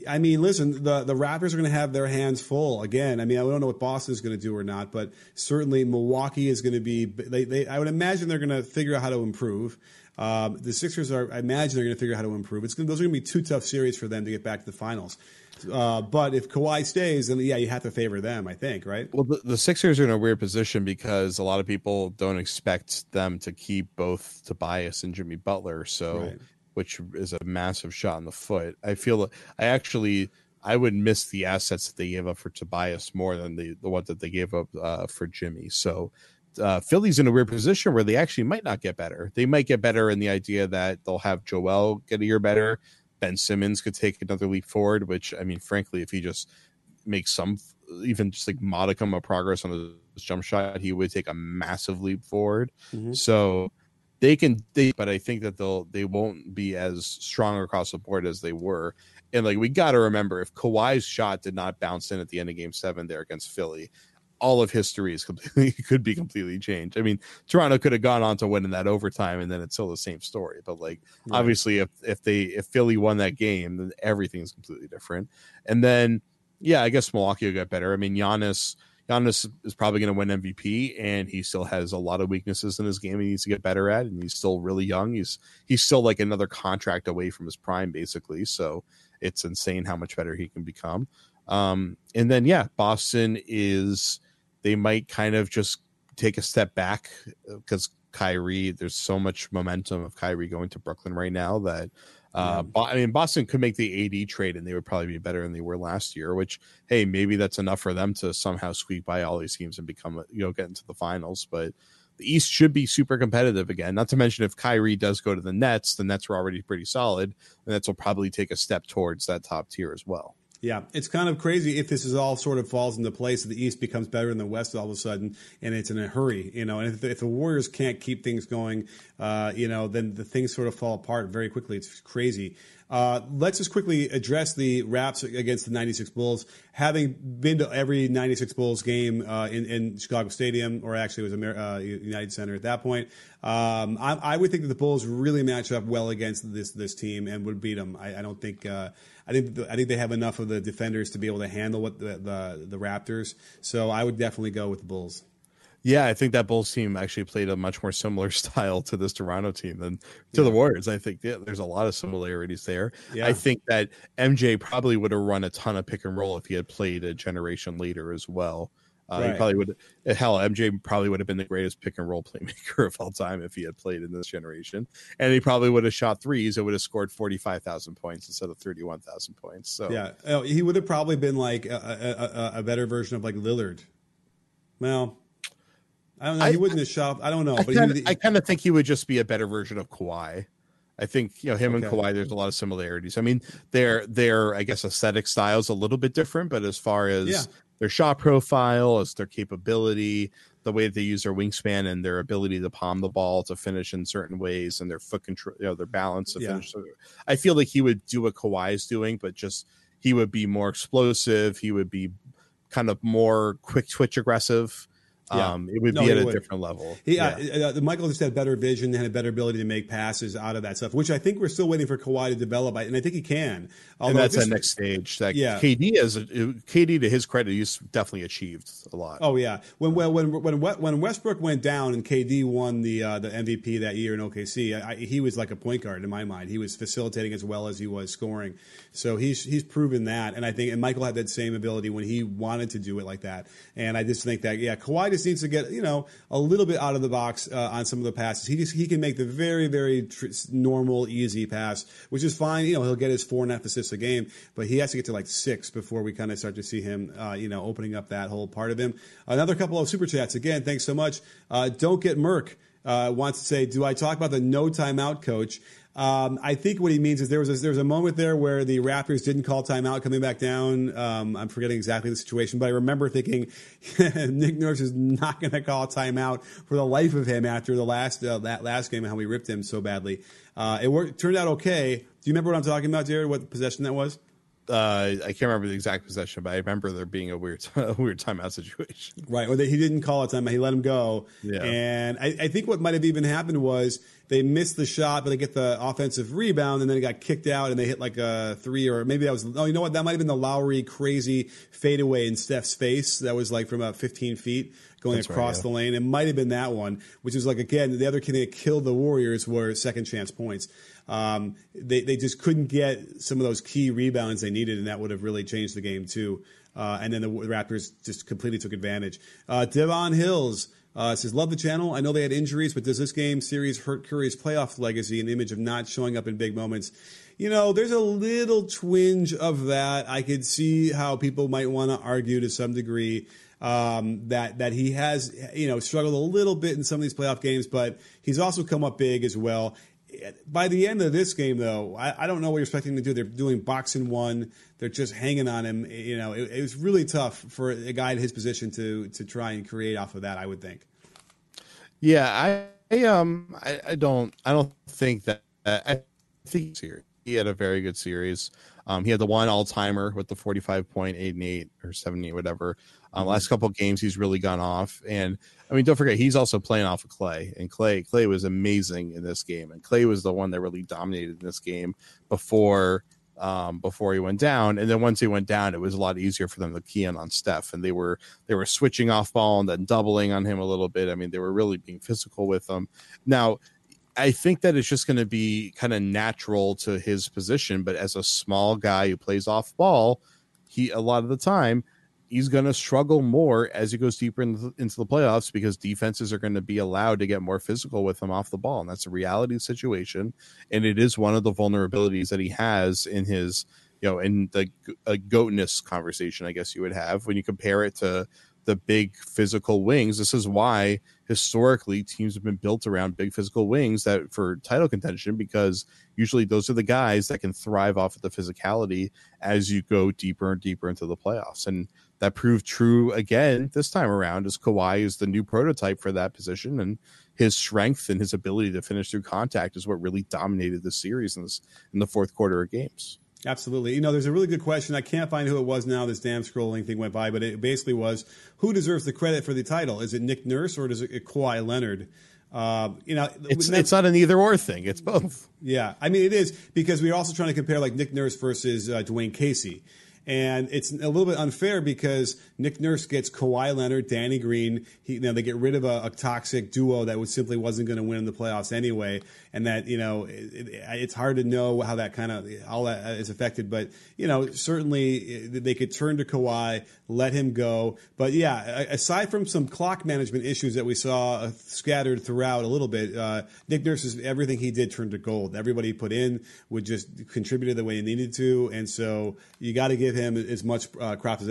I mean, listen, the Raptors are going to have their hands full again. I mean, I don't know what Boston's going to do or not, but certainly Milwaukee is going to be. They I would imagine they're going to figure out how to improve. The Sixers are, I imagine, they're going to figure out how to improve. Those are going to be two tough series for them to get back to the finals. But if Kawhi stays, then yeah, you have to favor them, I think, right? Well, the Sixers are in a weird position because a lot of people don't expect them to keep both Tobias and Jimmy Butler, so right. Which is a massive shot in the foot. I feel that I would miss the assets that they gave up for Tobias more than the one that they gave up for Jimmy. So Philly's in a weird position where they actually might not get better. They might get better in the idea that they'll have Joel get a year better. Ben Simmons could take another leap forward, which, I mean, frankly, if he just makes some, even just like modicum of progress on his jump shot, he would take a massive leap forward. Mm-hmm. So but I think that they won't be as strong across the board as they were. And like, we got to remember, if Kawhi's shot did not bounce in at the end of Game 7 there against Philly, all of history is could be completely changed. I mean, Toronto could have gone on to win in that overtime, and then it's still the same story. But like, right. Obviously, if Philly won that game, then everything's completely different. And then, yeah, I guess Milwaukee will get better. I mean, Giannis is probably going to win MVP, and he still has a lot of weaknesses in his game he needs to get better at, and he's still really young. He's still like another contract away from his prime, basically. So it's insane how much better he can become. And then, yeah, Boston is. They might kind of just take a step back because Kyrie, there's so much momentum of Kyrie going to Brooklyn right now that I mean, Boston could make the AD trade and they would probably be better than they were last year, which, hey, maybe that's enough for them to somehow squeak by all these teams and become, you know, get into the finals. But the East should be super competitive again, not to mention if Kyrie does go to the Nets were already pretty solid. The Nets will probably take a step towards that top tier as well. Yeah, it's kind of crazy if this is all sort of falls into place. The East becomes better than the West all of a sudden, and it's in a hurry, you know. And if the Warriors can't keep things going, you know, then the things sort of fall apart very quickly. It's crazy. Let's just quickly address the Raps against the 96 Bulls. Having been to every 96 Bulls game in Chicago Stadium, or actually it was United Center at that point, I would think that the Bulls really match up well against this team and would beat them. I don't think I think they have enough of the defenders to be able to handle what the Raptors. So I would definitely go with the Bulls. Yeah, I think that Bulls team actually played a much more similar style to this Toronto team than to the Warriors. I think there's a lot of similarities there. Yeah. I think that MJ probably would have run a ton of pick and roll if he had played a generation later as well. He probably would. Hell, MJ probably would have been the greatest pick and roll playmaker of all time if he had played in this generation. And he probably would have shot threes. It would have scored 45,000 points instead of 31,000 points. So yeah, he would have probably been like a better version of like Lillard. Well, I don't know. He wouldn't have shot. I don't know. I kind of think he would just be a better version of Kawhi. I think, you know, him and Kawhi, there's a lot of similarities. I mean, their I guess aesthetic style is a little bit different, but as far as their shot profile, as their capability, the way that they use their wingspan and their ability to palm the ball to finish in certain ways, and their foot control, you know, their balance to finish. I feel like he would do what Kawhi is doing, but just he would be more explosive. He would be kind of more quick twitch aggressive. It would be at a different level. Michael just had better vision, had a better ability to make passes out of that stuff, which I think we're still waiting for Kawhi to develop. And I think he can. Although and that's the next stage. KD, to his credit, he's definitely achieved a lot. Oh yeah, when Westbrook went down and KD won the MVP that year in OKC, he was like a point guard in my mind. He was facilitating as well as he was scoring. So he's proven that, and I think Michael had that same ability when he wanted to do it like that. And I just think that Kawhi just needs to get, you know, a little bit out of the box on some of the passes. He can make the very, very normal, easy pass, which is fine. You know, he'll get his 4.5 assists a game, but he has to get to like 6 before we kind of start to see him, opening up that whole part of him. Another couple of super chats. Again, thanks so much. Don't Get Merc wants to say, do I talk about the no timeout coach? I think what he means is there was a moment there where the Raptors didn't call timeout coming back down. I'm forgetting exactly the situation, but I remember thinking Nick Nurse is not going to call timeout for the life of him after the last game and how we ripped him so badly. It turned out okay. Do you remember what I'm talking about, Jared? What possession that was? I can't remember the exact possession, but I remember there being a weird timeout situation. Right. Or that he didn't call a timeout. He let him go. Yeah. And I think what might have even happened was they missed the shot, but they get the offensive rebound, and then it got kicked out, and they hit like a three, or maybe that was – oh, you know what? That might have been the Lowry crazy fadeaway in Steph's face. That was like from about 15 feet going across the lane. It might have been that one, which is like, again, the other kid that killed the Warriors were second chance points. They just couldn't get some of those key rebounds they needed, and that would have really changed the game too. And then the Raptors just completely took advantage. Devon Hills says, love the channel. I know they had injuries, but does this game series hurt Curry's playoff legacy and image of not showing up in big moments? You know, there's a little twinge of that. I could see how people might want to argue to some degree that he has, you know, struggled a little bit in some of these playoff games, but he's also come up big as well. By the end of this game, though, I don't know what you're expecting to do. They're doing boxing one. They're just hanging on him. You know, it was really tough for a guy in his position to try and create off of that, I would think. Yeah, I think he had a very good series. He had the one all-timer with the 45.88 or 78, whatever. Last couple of games, he's really gone off. And, I mean, don't forget, he's also playing off of Klay. And Klay was amazing in this game. And Klay was the one that really dominated in this game before he went down. And then once he went down, it was a lot easier for them to key in on Steph. And they were switching off ball and then doubling on him a little bit. I mean, they were really being physical with him. Now, I think that it's just going to be kind of natural to his position, but as a small guy who plays off ball, a lot of the time he's going to struggle more as he goes deeper into the playoffs, because defenses are going to be allowed to get more physical with him off the ball. And that's a reality situation. And it is one of the vulnerabilities that he has in his, you know, in the goatness conversation, I guess you would have when you compare it to the big physical wings. This is why historically teams have been built around big physical wings that for title contention, because usually those are the guys that can thrive off of the physicality as you go deeper and deeper into the playoffs. And that proved true again this time around, as Kawhi is the new prototype for that position, and his strength and his ability to finish through contact is what really dominated the series in the fourth quarter of games. Absolutely. You know, there's a really good question. I can't find who it was now. This damn scrolling thing went by, but it basically was, who deserves the credit for the title? Is it Nick Nurse or is it Kawhi Leonard? You know, it's not an either or thing. It's both. Yeah. I mean, it is, because we're also trying to compare like Nick Nurse versus Dwayne Casey. And it's a little bit unfair because Nick Nurse gets Kawhi Leonard, Danny Green. He, you know, they get rid of a toxic duo that simply wasn't going to win in the playoffs anyway. And that, you know, it's hard to know how that kind of all that is affected. But, you know, certainly they could turn to Kawhi, let him go. But, yeah, aside from some clock management issues that we saw scattered throughout a little bit, Nick Nurse's everything he did turned to gold. Everybody he put in would just contributed the way he needed to. And so you got to give him as much props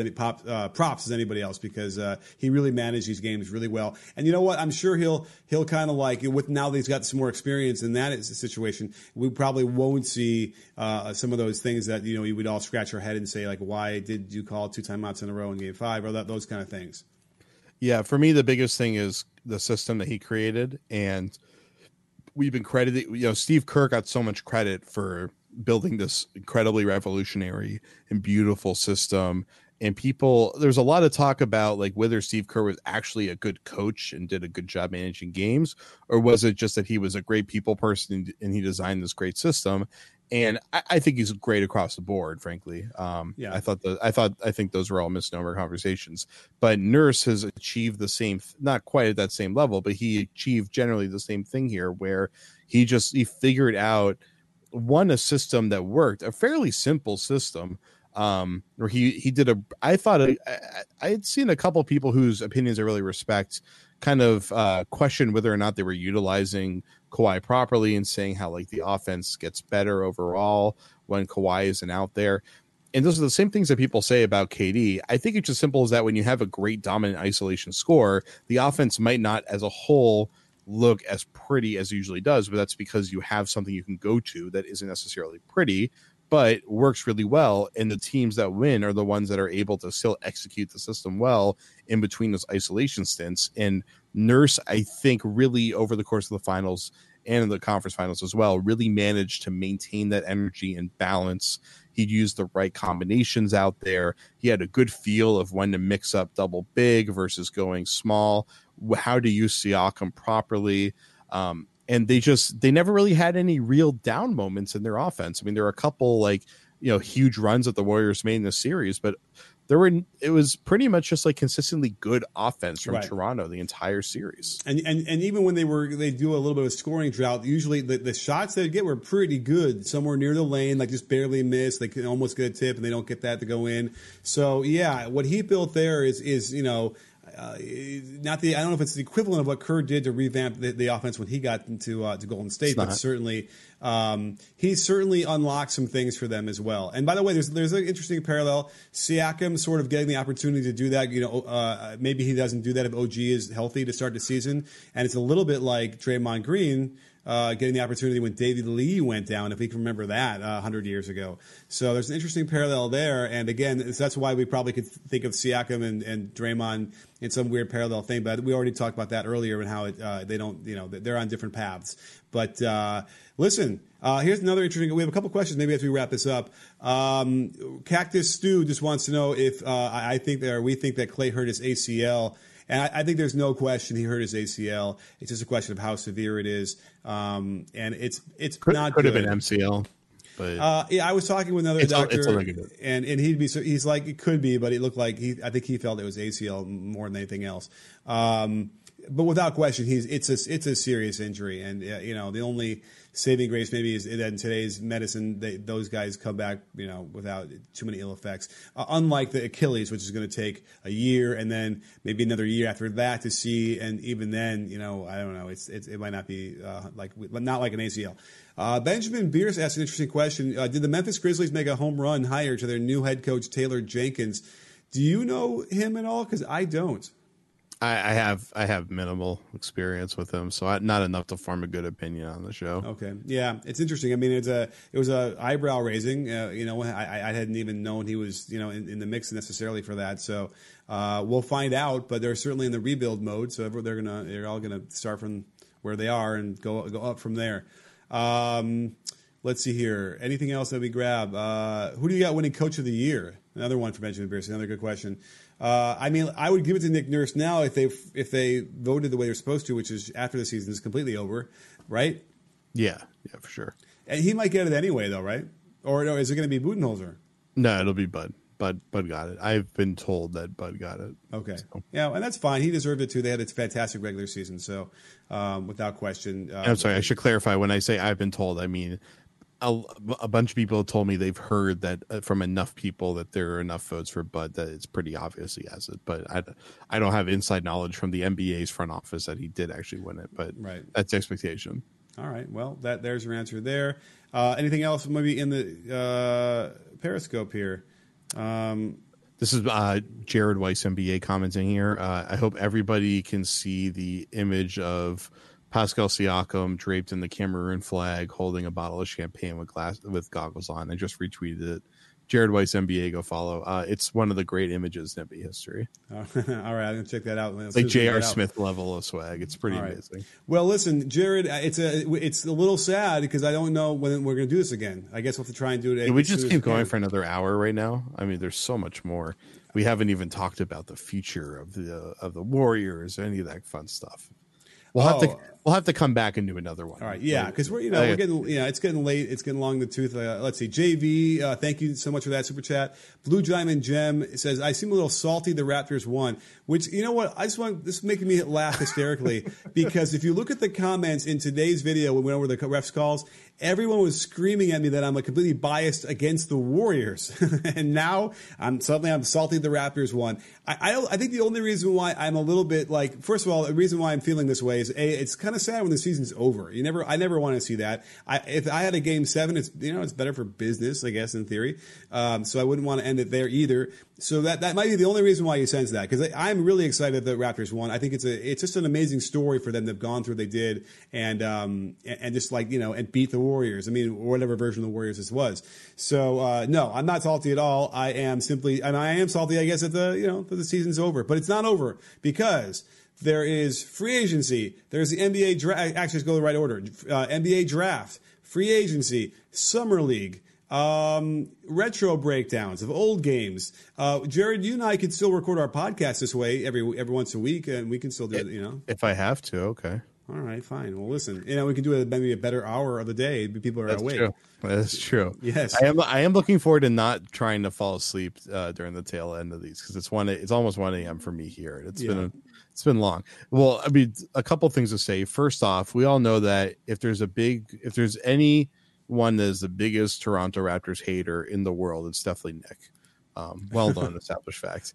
as anybody else, because he really managed these games really well. And you know what? I'm sure he'll kind of like, with now that he's got some more experience in that situation, we probably won't see some of those things that, you know, you would all scratch our head and say, like, why did you call two timeouts in a row in game five, or those kind of things. Yeah, for me, the biggest thing is the system that he created. And we've been credited, you know, Steve Kerr got so much credit for building this incredibly revolutionary and beautiful system. And people, there's a lot of talk about like whether Steve Kerr was actually a good coach and did a good job managing games, or was it just that he was a great people person and he designed this great system. And I think he's great across the board, frankly. Yeah. I think those were all misnomer conversations. But Nurse has achieved the same, not quite at that same level, but he achieved generally the same thing here, where he figured out a system that worked, a fairly simple system, where he did a, I thought I had seen a couple people whose opinions I really respect kind of question whether or not they were utilizing Kawhi properly, and saying how like the offense gets better overall when Kawhi isn't out there. And those are the same things that people say about KD. I think it's as simple as that when you have a great dominant isolation score, the offense might not as a whole look as pretty as it usually does, but that's because you have something you can go to that isn't necessarily pretty but works really well. And the teams that win are the ones that are able to still execute the system well in between those isolation stints. And Nurse, I think, really over the course of the finals and in the conference finals as well, really managed to maintain that energy and balance He used the right combinations out there. He had a good feel of when to mix up double big versus going small, how to use Siakam properly. And they never really had any real down moments in their offense. I mean, there are a couple huge runs that the Warriors made in the series, but it was pretty much just like consistently good offense from Toronto the entire series. And even when they do a little bit of scoring drought, usually the shots they get were pretty good, somewhere near the lane, like just barely missed. They can almost get a tip and they don't get that to go in. So yeah, what he built there is I don't know if it's the equivalent of what Kerr did to revamp the offense when he got to Golden State, but certainly he certainly unlocked some things for them as well. And by the way, there's an interesting parallel. Siakam sort of getting the opportunity to do that. Maybe he doesn't do that if OG is healthy to start the season. And it's a little bit like Draymond Green getting the opportunity when David Lee went down, if we can remember that 100 years ago. So there's an interesting parallel there. And again, that's why we probably could think of Siakam and Draymond in some weird parallel thing. But we already talked about that earlier and how they're on different paths. But listen, here's another interesting – we have a couple questions maybe as we wrap this up. Cactus Stew just wants to know if we think that Klay hurt his ACL. And I think there's no question he hurt his ACL. It's just a question of how severe it is. And it could have been MCL. But I was talking with another doctor, and he's like, it could be, but it looked like I think he felt it was ACL more than anything else. But without question, it's a serious injury, and the only saving grace maybe is that in today's medicine, those guys come back without too many ill effects. Unlike the Achilles, which is going to take a year and then maybe another year after that to see, and even then, I don't know, it might not be like an ACL. Benjamin Bierce asked an interesting question: did the Memphis Grizzlies make a home run hire to their new head coach Taylor Jenkins? Do you know him at all? Because I don't. I have minimal experience with him, so not enough to form a good opinion on the show. Okay, yeah, it's interesting. I mean, it was a eyebrow raising. I hadn't even known he was in the mix necessarily for that. So we'll find out. But they're certainly in the rebuild mode, so they're all gonna start from where they are and go up from there. Let's see here. Anything else that we grab? Who do you got winning Coach of the Year? Another one for Benjamin Bierce. Another good question. I mean, I would give it to Nick Nurse now if they voted the way they're supposed to, which is after the season is completely over, right? Yeah, for sure. And he might get it anyway, though, right? Or no, is it going to be Budenholzer? No, it'll be Bud. Bud got it. I've been told that Bud got it. Okay. So. Yeah, and that's fine. He deserved it, too. They had a fantastic regular season, so without question. I'm sorry, I should clarify. When I say I've been told, I mean – a bunch of people told me they've heard that from enough people that there are enough votes for Bud that it's pretty obvious he has it. But I don't have inside knowledge from the NBA's front office that he did actually win it. But That's the expectation. All right. Well, there's your answer there. Anything else maybe in the Periscope here? This is Jared Weiss, NBA, commenting here. I hope everybody can see the image of Pascal Siakam draped in the Cameroon flag, holding a bottle of champagne with goggles on. I just retweeted it. Jared Weiss, NBA, go follow. It's one of the great images in NBA history. All right, I'm going to check that out. It's like J.R. Smith level of swag. It's pretty amazing. Well, listen, Jared, it's a little sad because I don't know when we're going to do this again. I guess we'll have to try and do it. Can we just keep going for another hour right now? I mean, there's so much more. We haven't even talked about the future of the Warriors or any of that fun stuff. We'll have to come back and do another one. All right, yeah, because we're getting it's getting late, it's getting long in the tooth. Let's see, JV, thank you so much for that super chat. Blue Diamond Gem says, I seem a little salty the Raptors won, which this is making me laugh hysterically because if you look at the comments in today's video when we went over the refs calls, everyone was screaming at me that I'm completely biased against the Warriors, and now I'm salty the Raptors won. I think the only reason why I'm a little bit first of all, the reason why I'm feeling this way is it's kind of sad when the season's over. I never want to see that. If I had a game 7, it's it's better for business, I guess, in theory. So I wouldn't want to end it there either. So that might be the only reason why you sense that, because I'm really excited that the Raptors won. I think it's just an amazing story for them to have gone through what they did and just and beat the Warriors. I mean, whatever version of the Warriors this was. So no, I'm not salty at all. I am salty, I guess, at that the season's over, but it's not over because there is free agency. There's the NBA draft. Actually, let's go in the right order. NBA draft, free agency, summer league. Retro breakdowns of old games. Jared, you and I can still record our podcast this way every once a week, and we can still do it, you know. If I have to, okay. All right, fine. Well, listen, you know, we can do it at maybe a better hour of the day. People are awake. True. That's true. Yes, I am looking forward to not trying to fall asleep during the tail end of these, because it's almost 1 a.m. for me here. It's been long. Well, I mean, a couple things to say. First off, we all know that if there's anyone that is the biggest Toronto Raptors hater in the world, it's definitely Nick. Well known established fact.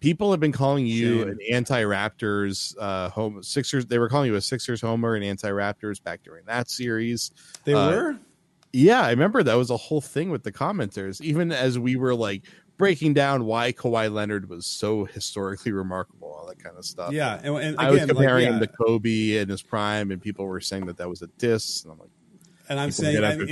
People have been calling you an anti-Raptors homer. Sixers. They were calling you a Sixers homer and anti-Raptors back during that series. They were. Yeah, I remember that was a whole thing with the commenters. Even as we were like breaking down why Kawhi Leonard was so historically remarkable, all that kind of stuff. Yeah, and I was comparing him to Kobe in his prime, and people were saying that was a diss, and I'm like. And I'm saying, I'm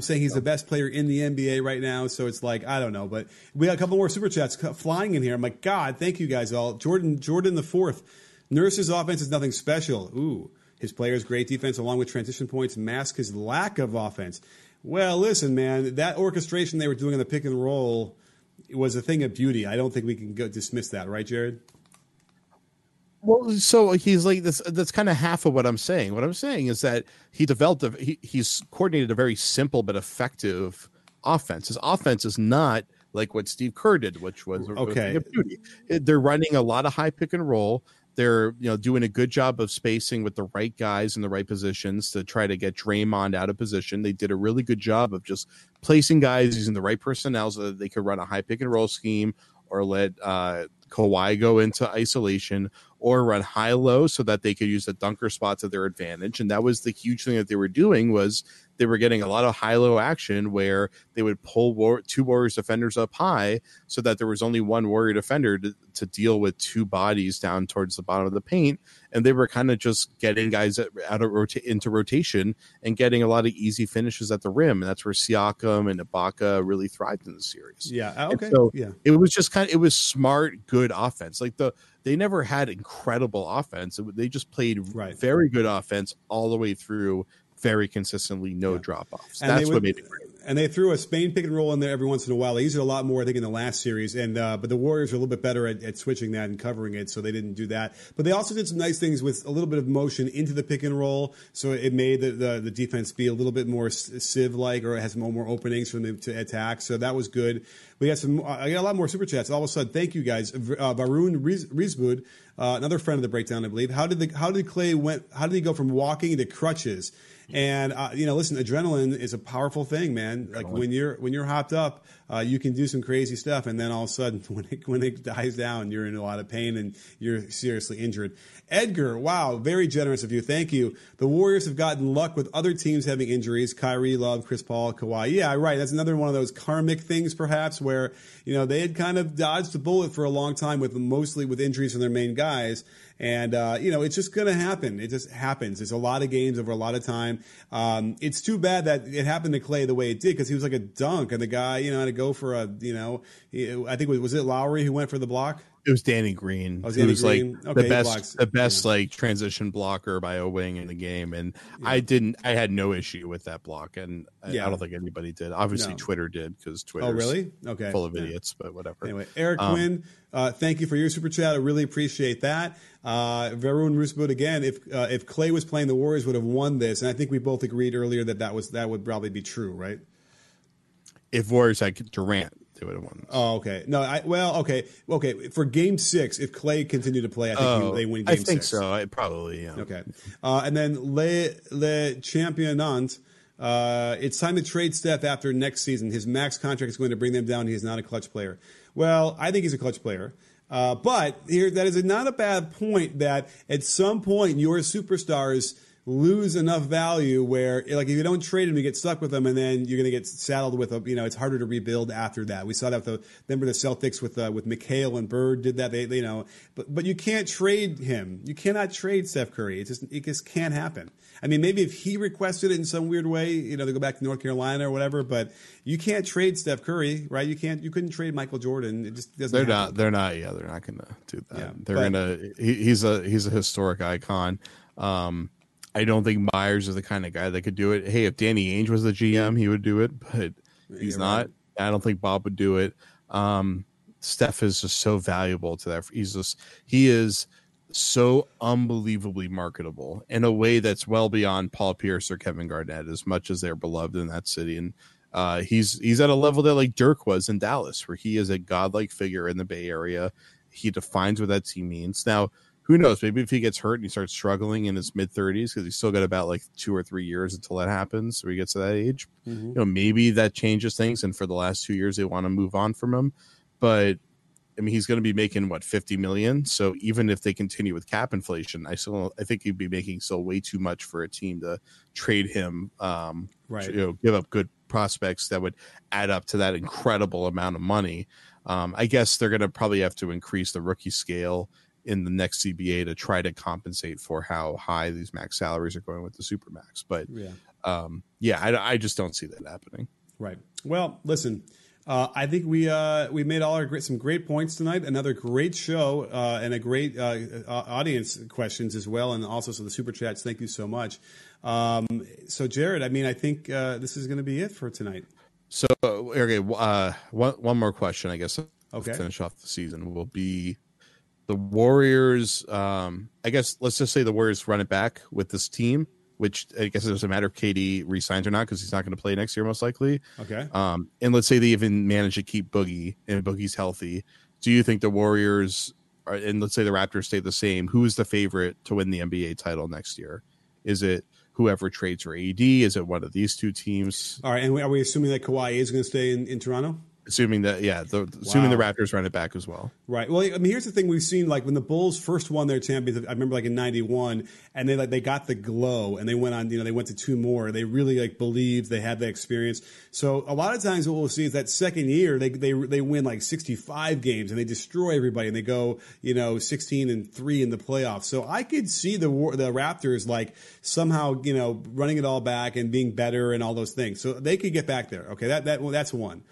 saying he's the best player in the NBA right now. So it's like, I don't know, but we got a couple more super chats flying in here. I'm like, God, thank you guys all. Jordan the fourth. Nurse's offense is nothing special. Ooh, his players' great defense along with transition points mask his lack of offense. Well, listen, man, that orchestration they were doing on the pick and roll was a thing of beauty. I don't think we can dismiss that, right, Jared? Well, so he's like this. That's kind of half of what I'm saying. What I'm saying is that he developed he's coordinated a very simple but effective offense. His offense is not like what Steve Kerr did, which was a beauty. They're running a lot of high pick and roll. They're doing a good job of spacing with the right guys in the right positions to try to get Draymond out of position. They did a really good job of just placing guys using the right personnel so that they could run a high pick and roll scheme or let Kawhi go into isolation or run high-low so that they could use the dunker spot to their advantage. And that was the huge thing that they were doing, was they were getting a lot of high-low action where they would pull two Warriors defenders up high so that there was only one Warrior defender to deal with two bodies down towards the bottom of the paint. And they were kind of just getting guys out of into rotation and getting a lot of easy finishes at the rim. And that's where Siakam and Ibaka really thrived in the series. Yeah, okay. And so it was just kind of, it was smart, good offense. Like they never had incredible offense. They just played very good offense all the way through, very consistently, no drop-offs. That's what made it great. And they threw a Spain pick and roll in there every once in a while. They used it a lot more, I think, in the last series. And but the Warriors are a little bit better at switching that and covering it, so they didn't do that. But they also did some nice things with a little bit of motion into the pick and roll, so it made the defense be a little bit more sieve-like, or it has more openings for them to attack. So that was good. We got I got a lot more super chats. All of a sudden, thank you guys. Varun Rizbud, another friend of the breakdown, I believe. How did he go from walking to crutches? And listen, adrenaline is a powerful thing, man. Like when you're hopped up, you can do some crazy stuff, and then all of a sudden, when it dies down, you're in a lot of pain and you're seriously injured. Edgar, wow, very generous of you. Thank you. The Warriors have gotten luck with other teams having injuries. Kyrie, Love, Chris Paul, Kawhi. Yeah, right. That's another one of those karmic things, perhaps, where they had kind of dodged the bullet for a long time mostly with injuries from their main guys. And, it's just going to happen. It just happens. It's a lot of games over a lot of time. It's too bad that it happened to Klay the way it did, because he was like a dunk, and the guy, had to go for I think was it Lowry who went for the block? It was Danny Green. He was the best transition blocker by a wing in the game. And I had no issue with that block. And I don't think anybody did. Obviously, Twitter did, because Twitter's full of idiots, but whatever. Anyway, Eric Quinn, thank you for your super chat. I really appreciate that. Varun Rusbud again, if Klay was playing, the Warriors would have won this. And I think we both agreed earlier that would probably be true, right? If Warriors had Durant, they would have won this. Oh, okay. No, okay. For Game 6, if Klay continued to play, I think they win Game 6. I think so. It probably, yeah. Okay. And then Le Championnant, it's time to trade Steph after next season. His max contract is going to bring them down. He is not a clutch player. Well, I think he's a clutch player. But here, that is not a bad point, that at some point your superstars lose enough value where, like, if you don't trade them, you get stuck with them, and then you're going to get saddled with it's harder to rebuild after that. We saw that remember the Celtics with McHale and Bird did that. But you can't trade him. You cannot trade Steph Curry. It just can't happen. I mean, maybe if he requested it in some weird way, to go back to North Carolina or whatever, but you can't trade Steph Curry, right? You couldn't trade Michael Jordan. It just doesn't. They're not going to do that. Yeah, he's a historic icon. I don't think Myers is the kind of guy that could do it. Hey, if Danny Ainge was the GM, he would do it, but he's not. I don't think Bob would do it. Steph is just so valuable to that. He is so unbelievably marketable in a way that's well beyond Paul Pierce or Kevin Garnett, as much as they're beloved in that city. And he's at a level that like Dirk was in Dallas, where he is a godlike figure in the Bay Area. He defines what that team means. Now, who knows? Maybe if he gets hurt and he starts struggling in his mid-30s, because he's still got about like 2 or 3 years until that happens, so he gets to that age, you know, maybe that changes things. And for the last 2 years, they want to move on from him. But I mean, he's going to be making what, $50 million. So even if they continue with cap inflation, I think he'd be making still way too much for a team to trade him. Right. You know, give up good prospects that would add up to that incredible amount of money. I guess they're going to probably have to increase the rookie scale in the next CBA to try to compensate for how high these max salaries are going with the supermax. But I just don't see that happening. Right. Well, listen, I think we made some great points tonight. Another great show and a great audience questions as well, and also so the super chats. Thank you so much. So Jared, I mean, I think this is going to be it for tonight. So okay, one more question, I guess. Okay. To finish off the season will be the Warriors. I guess let's just say the Warriors run it back with this team, which I guess it doesn't matter if KD resigns or not, because he's not going to play next year, most likely. Okay. And let's say they even manage to keep Boogie and Boogie's healthy. Do you think the Warriors are, and let's say the Raptors stay the same, who is the favorite to win the NBA title next year? Is it whoever trades for AD? Is it one of these two teams? All right. And are we assuming that Kawhi is going to stay in Toronto? Assuming that, yeah, assuming the Raptors run it back as well. Right. Well, I mean, here's the thing we've seen, like, when the Bulls first won their championship, I remember, like, in 91, and they got the glow, and they went on, you know, they went to two more. They really, like, believed they had the experience. So a lot of times what we'll see is that second year, they win, like, 65 games, and they destroy everybody, and they go, you know, 16-3 in the playoffs. So I could see the Raptors, like, somehow, you know, running it all back and being better and all those things. So they could get back there. Okay, that's one.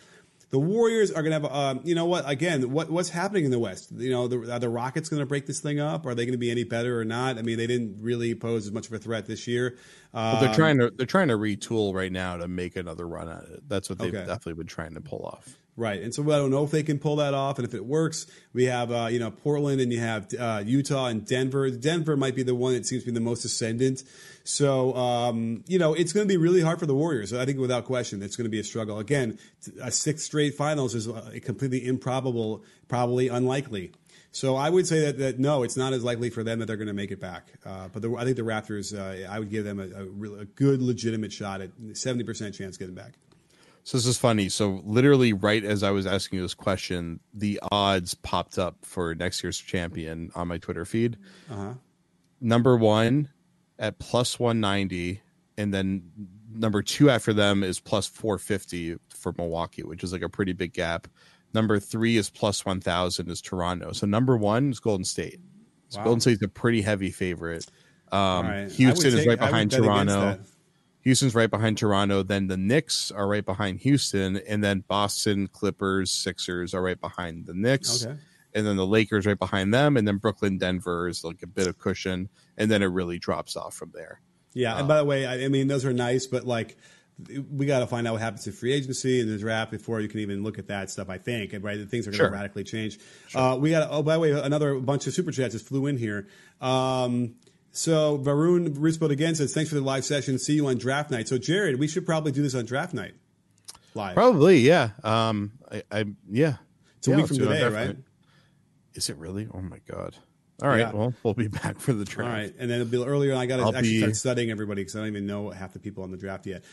The Warriors are going to have, you know what, again, what's happening in the West? You know, are the Rockets going to break this thing up? Are they going to be any better or not? I mean, they didn't really pose as much of a threat this year. But they're trying to retool right now to make another run at it. That's what they've definitely been trying to pull off. Right. And so I don't know if they can pull that off. And if it works, we have, you know, Portland, and you have Utah and Denver. Denver might be the one that seems to be the most ascendant. So, you know, it's going to be really hard for the Warriors. I think without question, it's going to be a struggle. Again, a sixth straight finals is completely improbable, probably unlikely. So I would say that no, it's not as likely for them that they're going to make it back. But I think the Raptors, I would give them a good legitimate shot at 70% chance getting back. So this is funny. So literally right as I was asking you this question, the odds popped up for next year's champion on my Twitter feed. Uh-huh. Number one at +190, and then number two after them is +450 for Milwaukee, which is like a pretty big gap. Number three is +1,000 is Toronto. So number one is Golden State. So wow. Golden State's a pretty heavy favorite. Right. Houston is right behind Toronto. Houston's right behind Toronto. Then the Knicks are right behind Houston. And then Boston, Clippers, Sixers are right behind the Knicks. Okay. And then the Lakers right behind them. And then Brooklyn, Denver is like a bit of cushion. And then it really drops off from there. Yeah. And by the way, I mean, those are nice, but like, we got to find out what happens to free agency and the draft before you can even look at that stuff, I think. Right? Things are going to radically change. Sure. We got, by the way, another bunch of super chats just flew in here. So Varun Rispot again says, thanks for the live session. See you on draft night. So Jared, we should probably do this on draft night live. Probably. Yeah. It's a week from today, right? Is it really? Oh my God. All right. Yeah. Well, we'll be back for the draft. All right. And then it'll be earlier. I got to start studying everybody because I don't even know half the people on the draft yet.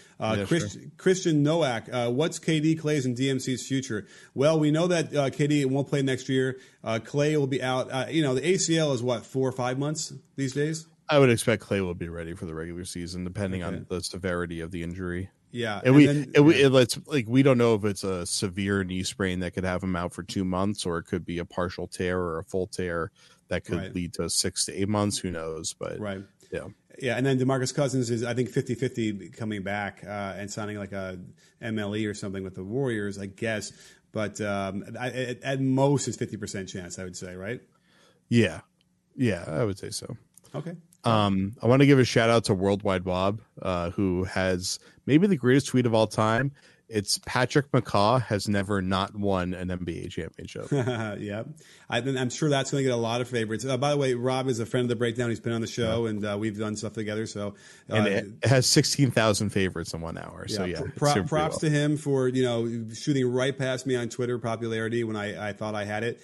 Christian Nowak, what's KD, Clay's, and DMC's future? Well, we know that KD won't play next year. Clay will be out. You know, the ACL is what, 4 or 5 months these days? I would expect Clay will be ready for the regular season, depending on the severity of the injury. Yeah. We don't know if it's a severe knee sprain that could have him out for 2 months, or it could be a partial tear or a full tear that could lead to 6 to 8 months. Who knows? But yeah. And then DeMarcus Cousins is, I think, 50-50 coming back and signing like a MLE or something with the Warriors, I guess. But at most, it's 50% chance, I would say, right? Yeah. Yeah, I would say so. Okay. I want to give a shout out to Worldwide Wob, who has maybe the greatest tweet of all time. It's Patrick McCaw has never not won an NBA championship. Yeah, I'm sure that's going to get a lot of favorites. By the way, Rob is a friend of the breakdown. He's been on the show, and we've done stuff together. So and it has 16,000 favorites in 1 hour. Yeah, so yeah, props to him for shooting right past me on Twitter popularity when I thought I had it.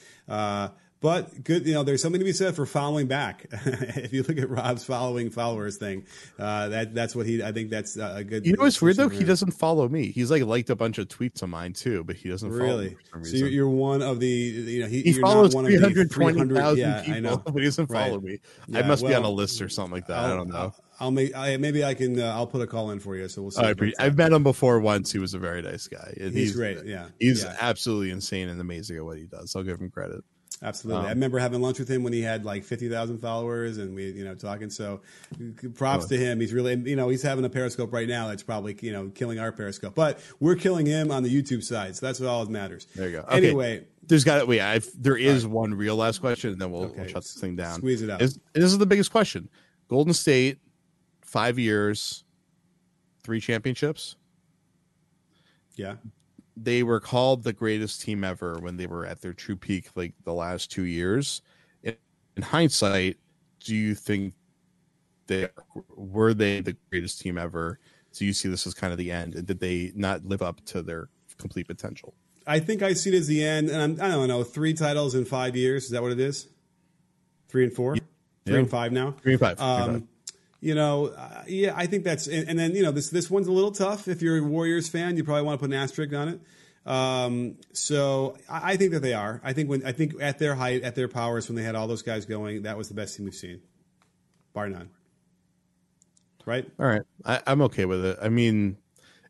But good, there's something to be said for following back. If you look at Rob's followers thing, that's what he. I think that's a good. It's weird though. He doesn't follow me. He's liked a bunch of tweets of mine too, but he doesn't follow me for some reason. So you're one of the he follows 320,000 people. I know, but he doesn't follow me. Yeah, I must be on a list or something like that. I don't know. I'll put a call in for you. So we'll see. I've met him before once. He was a very nice guy. He's great. Yeah, he's absolutely insane and amazing at what he does. I'll give him credit. Absolutely. I remember having lunch with him when he had 50,000 followers and we, talking. So props to him. He's really, he's having a Periscope right now. That's probably, killing our Periscope, but we're killing him on the YouTube side. So that's what all that matters. There you go. Okay. Anyway, there is one real last question and then we'll shut this thing down. Squeeze it out. This is the biggest question. Golden State, 5 years, 3 championships. Yeah. They were called the greatest team ever when they were at their true peak, the last 2 years. In hindsight, do you think were they the greatest team ever? Do you see this as kind of the end? And did they not live up to their complete potential? I think I see it as the end. And I don't know, 3 titles in 5 years. Is that what it is? 3 and 4? Yeah. 3 and 5 now? 3 and 5. 3 and 5. I think that's, and then, this one's a little tough. If you're a Warriors fan, you probably want to put an asterisk on it. So I think that they are. I think at their height, at their powers, when they had all those guys going, that was the best team we've seen, bar none. Right? All right. I'm okay with it. I mean,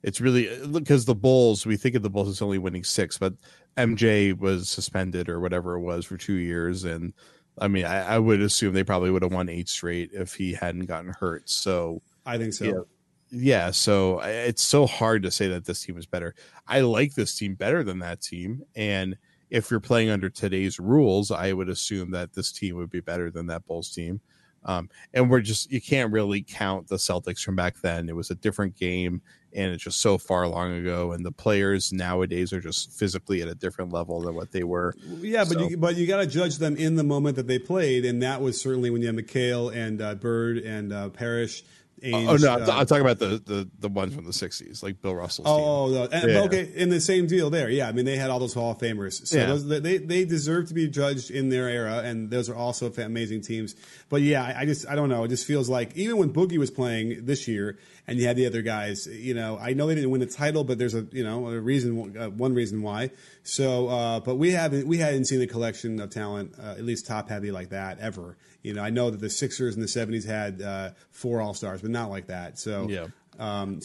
it's really because the Bulls, we think of the Bulls as only winning 6, but MJ was suspended or whatever it was for 2 years. And I mean, I would assume they probably would have won 8 straight if he hadn't gotten hurt. So I think so. Yeah. So it's so hard to say that this team is better. I like this team better than that team. And if you're playing under today's rules, I would assume that this team would be better than that Bulls team. And you can't really count the Celtics from back then. It was a different game and it's just so far long ago. And the players nowadays are just physically at a different level than what they were. Yeah. So. But you got to judge them in the moment that they played. And that was certainly when you had McHale and Bird and Parrish. I'm talking about the ones from the 60s, like Bill Russell's team. Okay, and the same deal there. Yeah, I mean, they had all those Hall of Famers. So those, they deserve to be judged in their era, and those are also amazing teams. But, yeah, I don't know. It just feels like even when Boogie was playing this year and you had the other guys, I know they didn't win the title, but there's a reason, one reason why. So, but we hadn't seen a collection of talent, at least top-heavy like that ever. I know that the Sixers in the 70s had 4 All-Stars, but not like that. So, yeah. But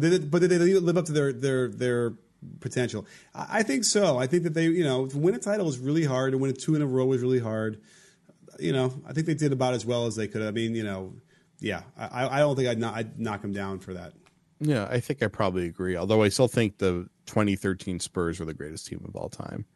did they live up to their potential? I think so. I think that they, to win a title was really hard. To win 2 in a row was really hard. I think they did about as well as they could. I mean, I don't think I'd knock them down for that. Yeah, I think I probably agree. Although I still think the 2013 Spurs were the greatest team of all time.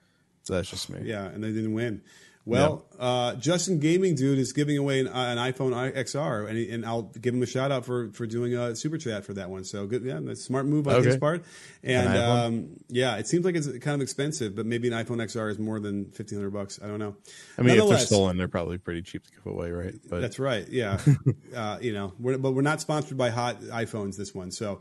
So that's just me. Yeah, and they didn't win. Well, yeah. Justin Gaming Dude is giving away an iPhone XR, and I'll give him a shout out for doing a super chat for that one. So good, yeah, that's a smart move on his part. And it seems like it's kind of expensive, but maybe an iPhone XR is more than $1,500. I don't know. I mean, if they're stolen, they're probably pretty cheap to give away, right? But that's right. Yeah, but we're not sponsored by Hot iPhones this one, so.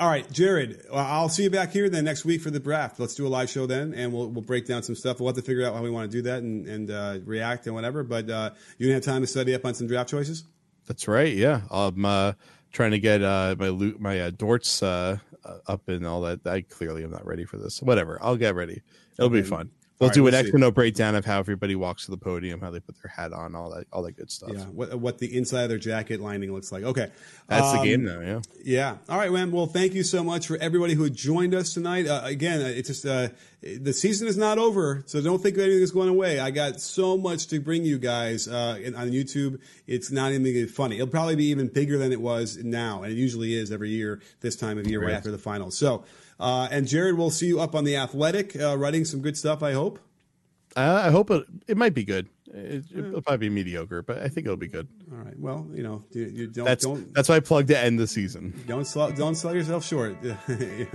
All right, Jared, I'll see you back here then next week for the draft. Let's do a live show then, and we'll break down some stuff. We'll have to figure out how we want to do that and react and whatever. But you going to have time to study up on some draft choices? That's right, yeah. I'm trying to get my Dortz up and all that. I clearly am not ready for this. Whatever, I'll get ready. It'll be fun. We'll do an extra breakdown of how everybody walks to the podium, how they put their hat on, all that good stuff. Yeah, what the inside of their jacket lining looks like. Okay, that's the game now. Yeah. Yeah. All right, man. Well, thank you so much for everybody who joined us tonight. Again, it's just the season is not over, so don't think anything is going away. I got so much to bring you guys on YouTube. It's not even funny. It'll probably be even bigger than it was now, and it usually is every year this time of year right after the finals. So. And Jared, we'll see you up on The Athletic, writing some good stuff, I hope. I hope it might be good. It'll probably be mediocre, but I think it'll be good. All right. Well, you know, that's why I plugged to end the season. Don't sell yourself short.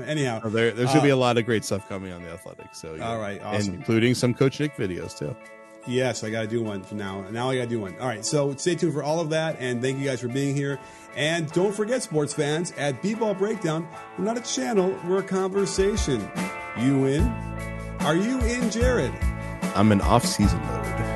Anyhow, there's gonna be a lot of great stuff coming on The Athletic. So yeah. All right, awesome. And including some Coach Nick videos too. Yes, I got to do one for now. Now I got to do one. All right, so stay tuned for all of that, and thank you guys for being here. And don't forget, sports fans, at B-Ball Breakdown, we're not a channel, we're a conversation. You in? Are you in, Jared? I'm in off-season mode.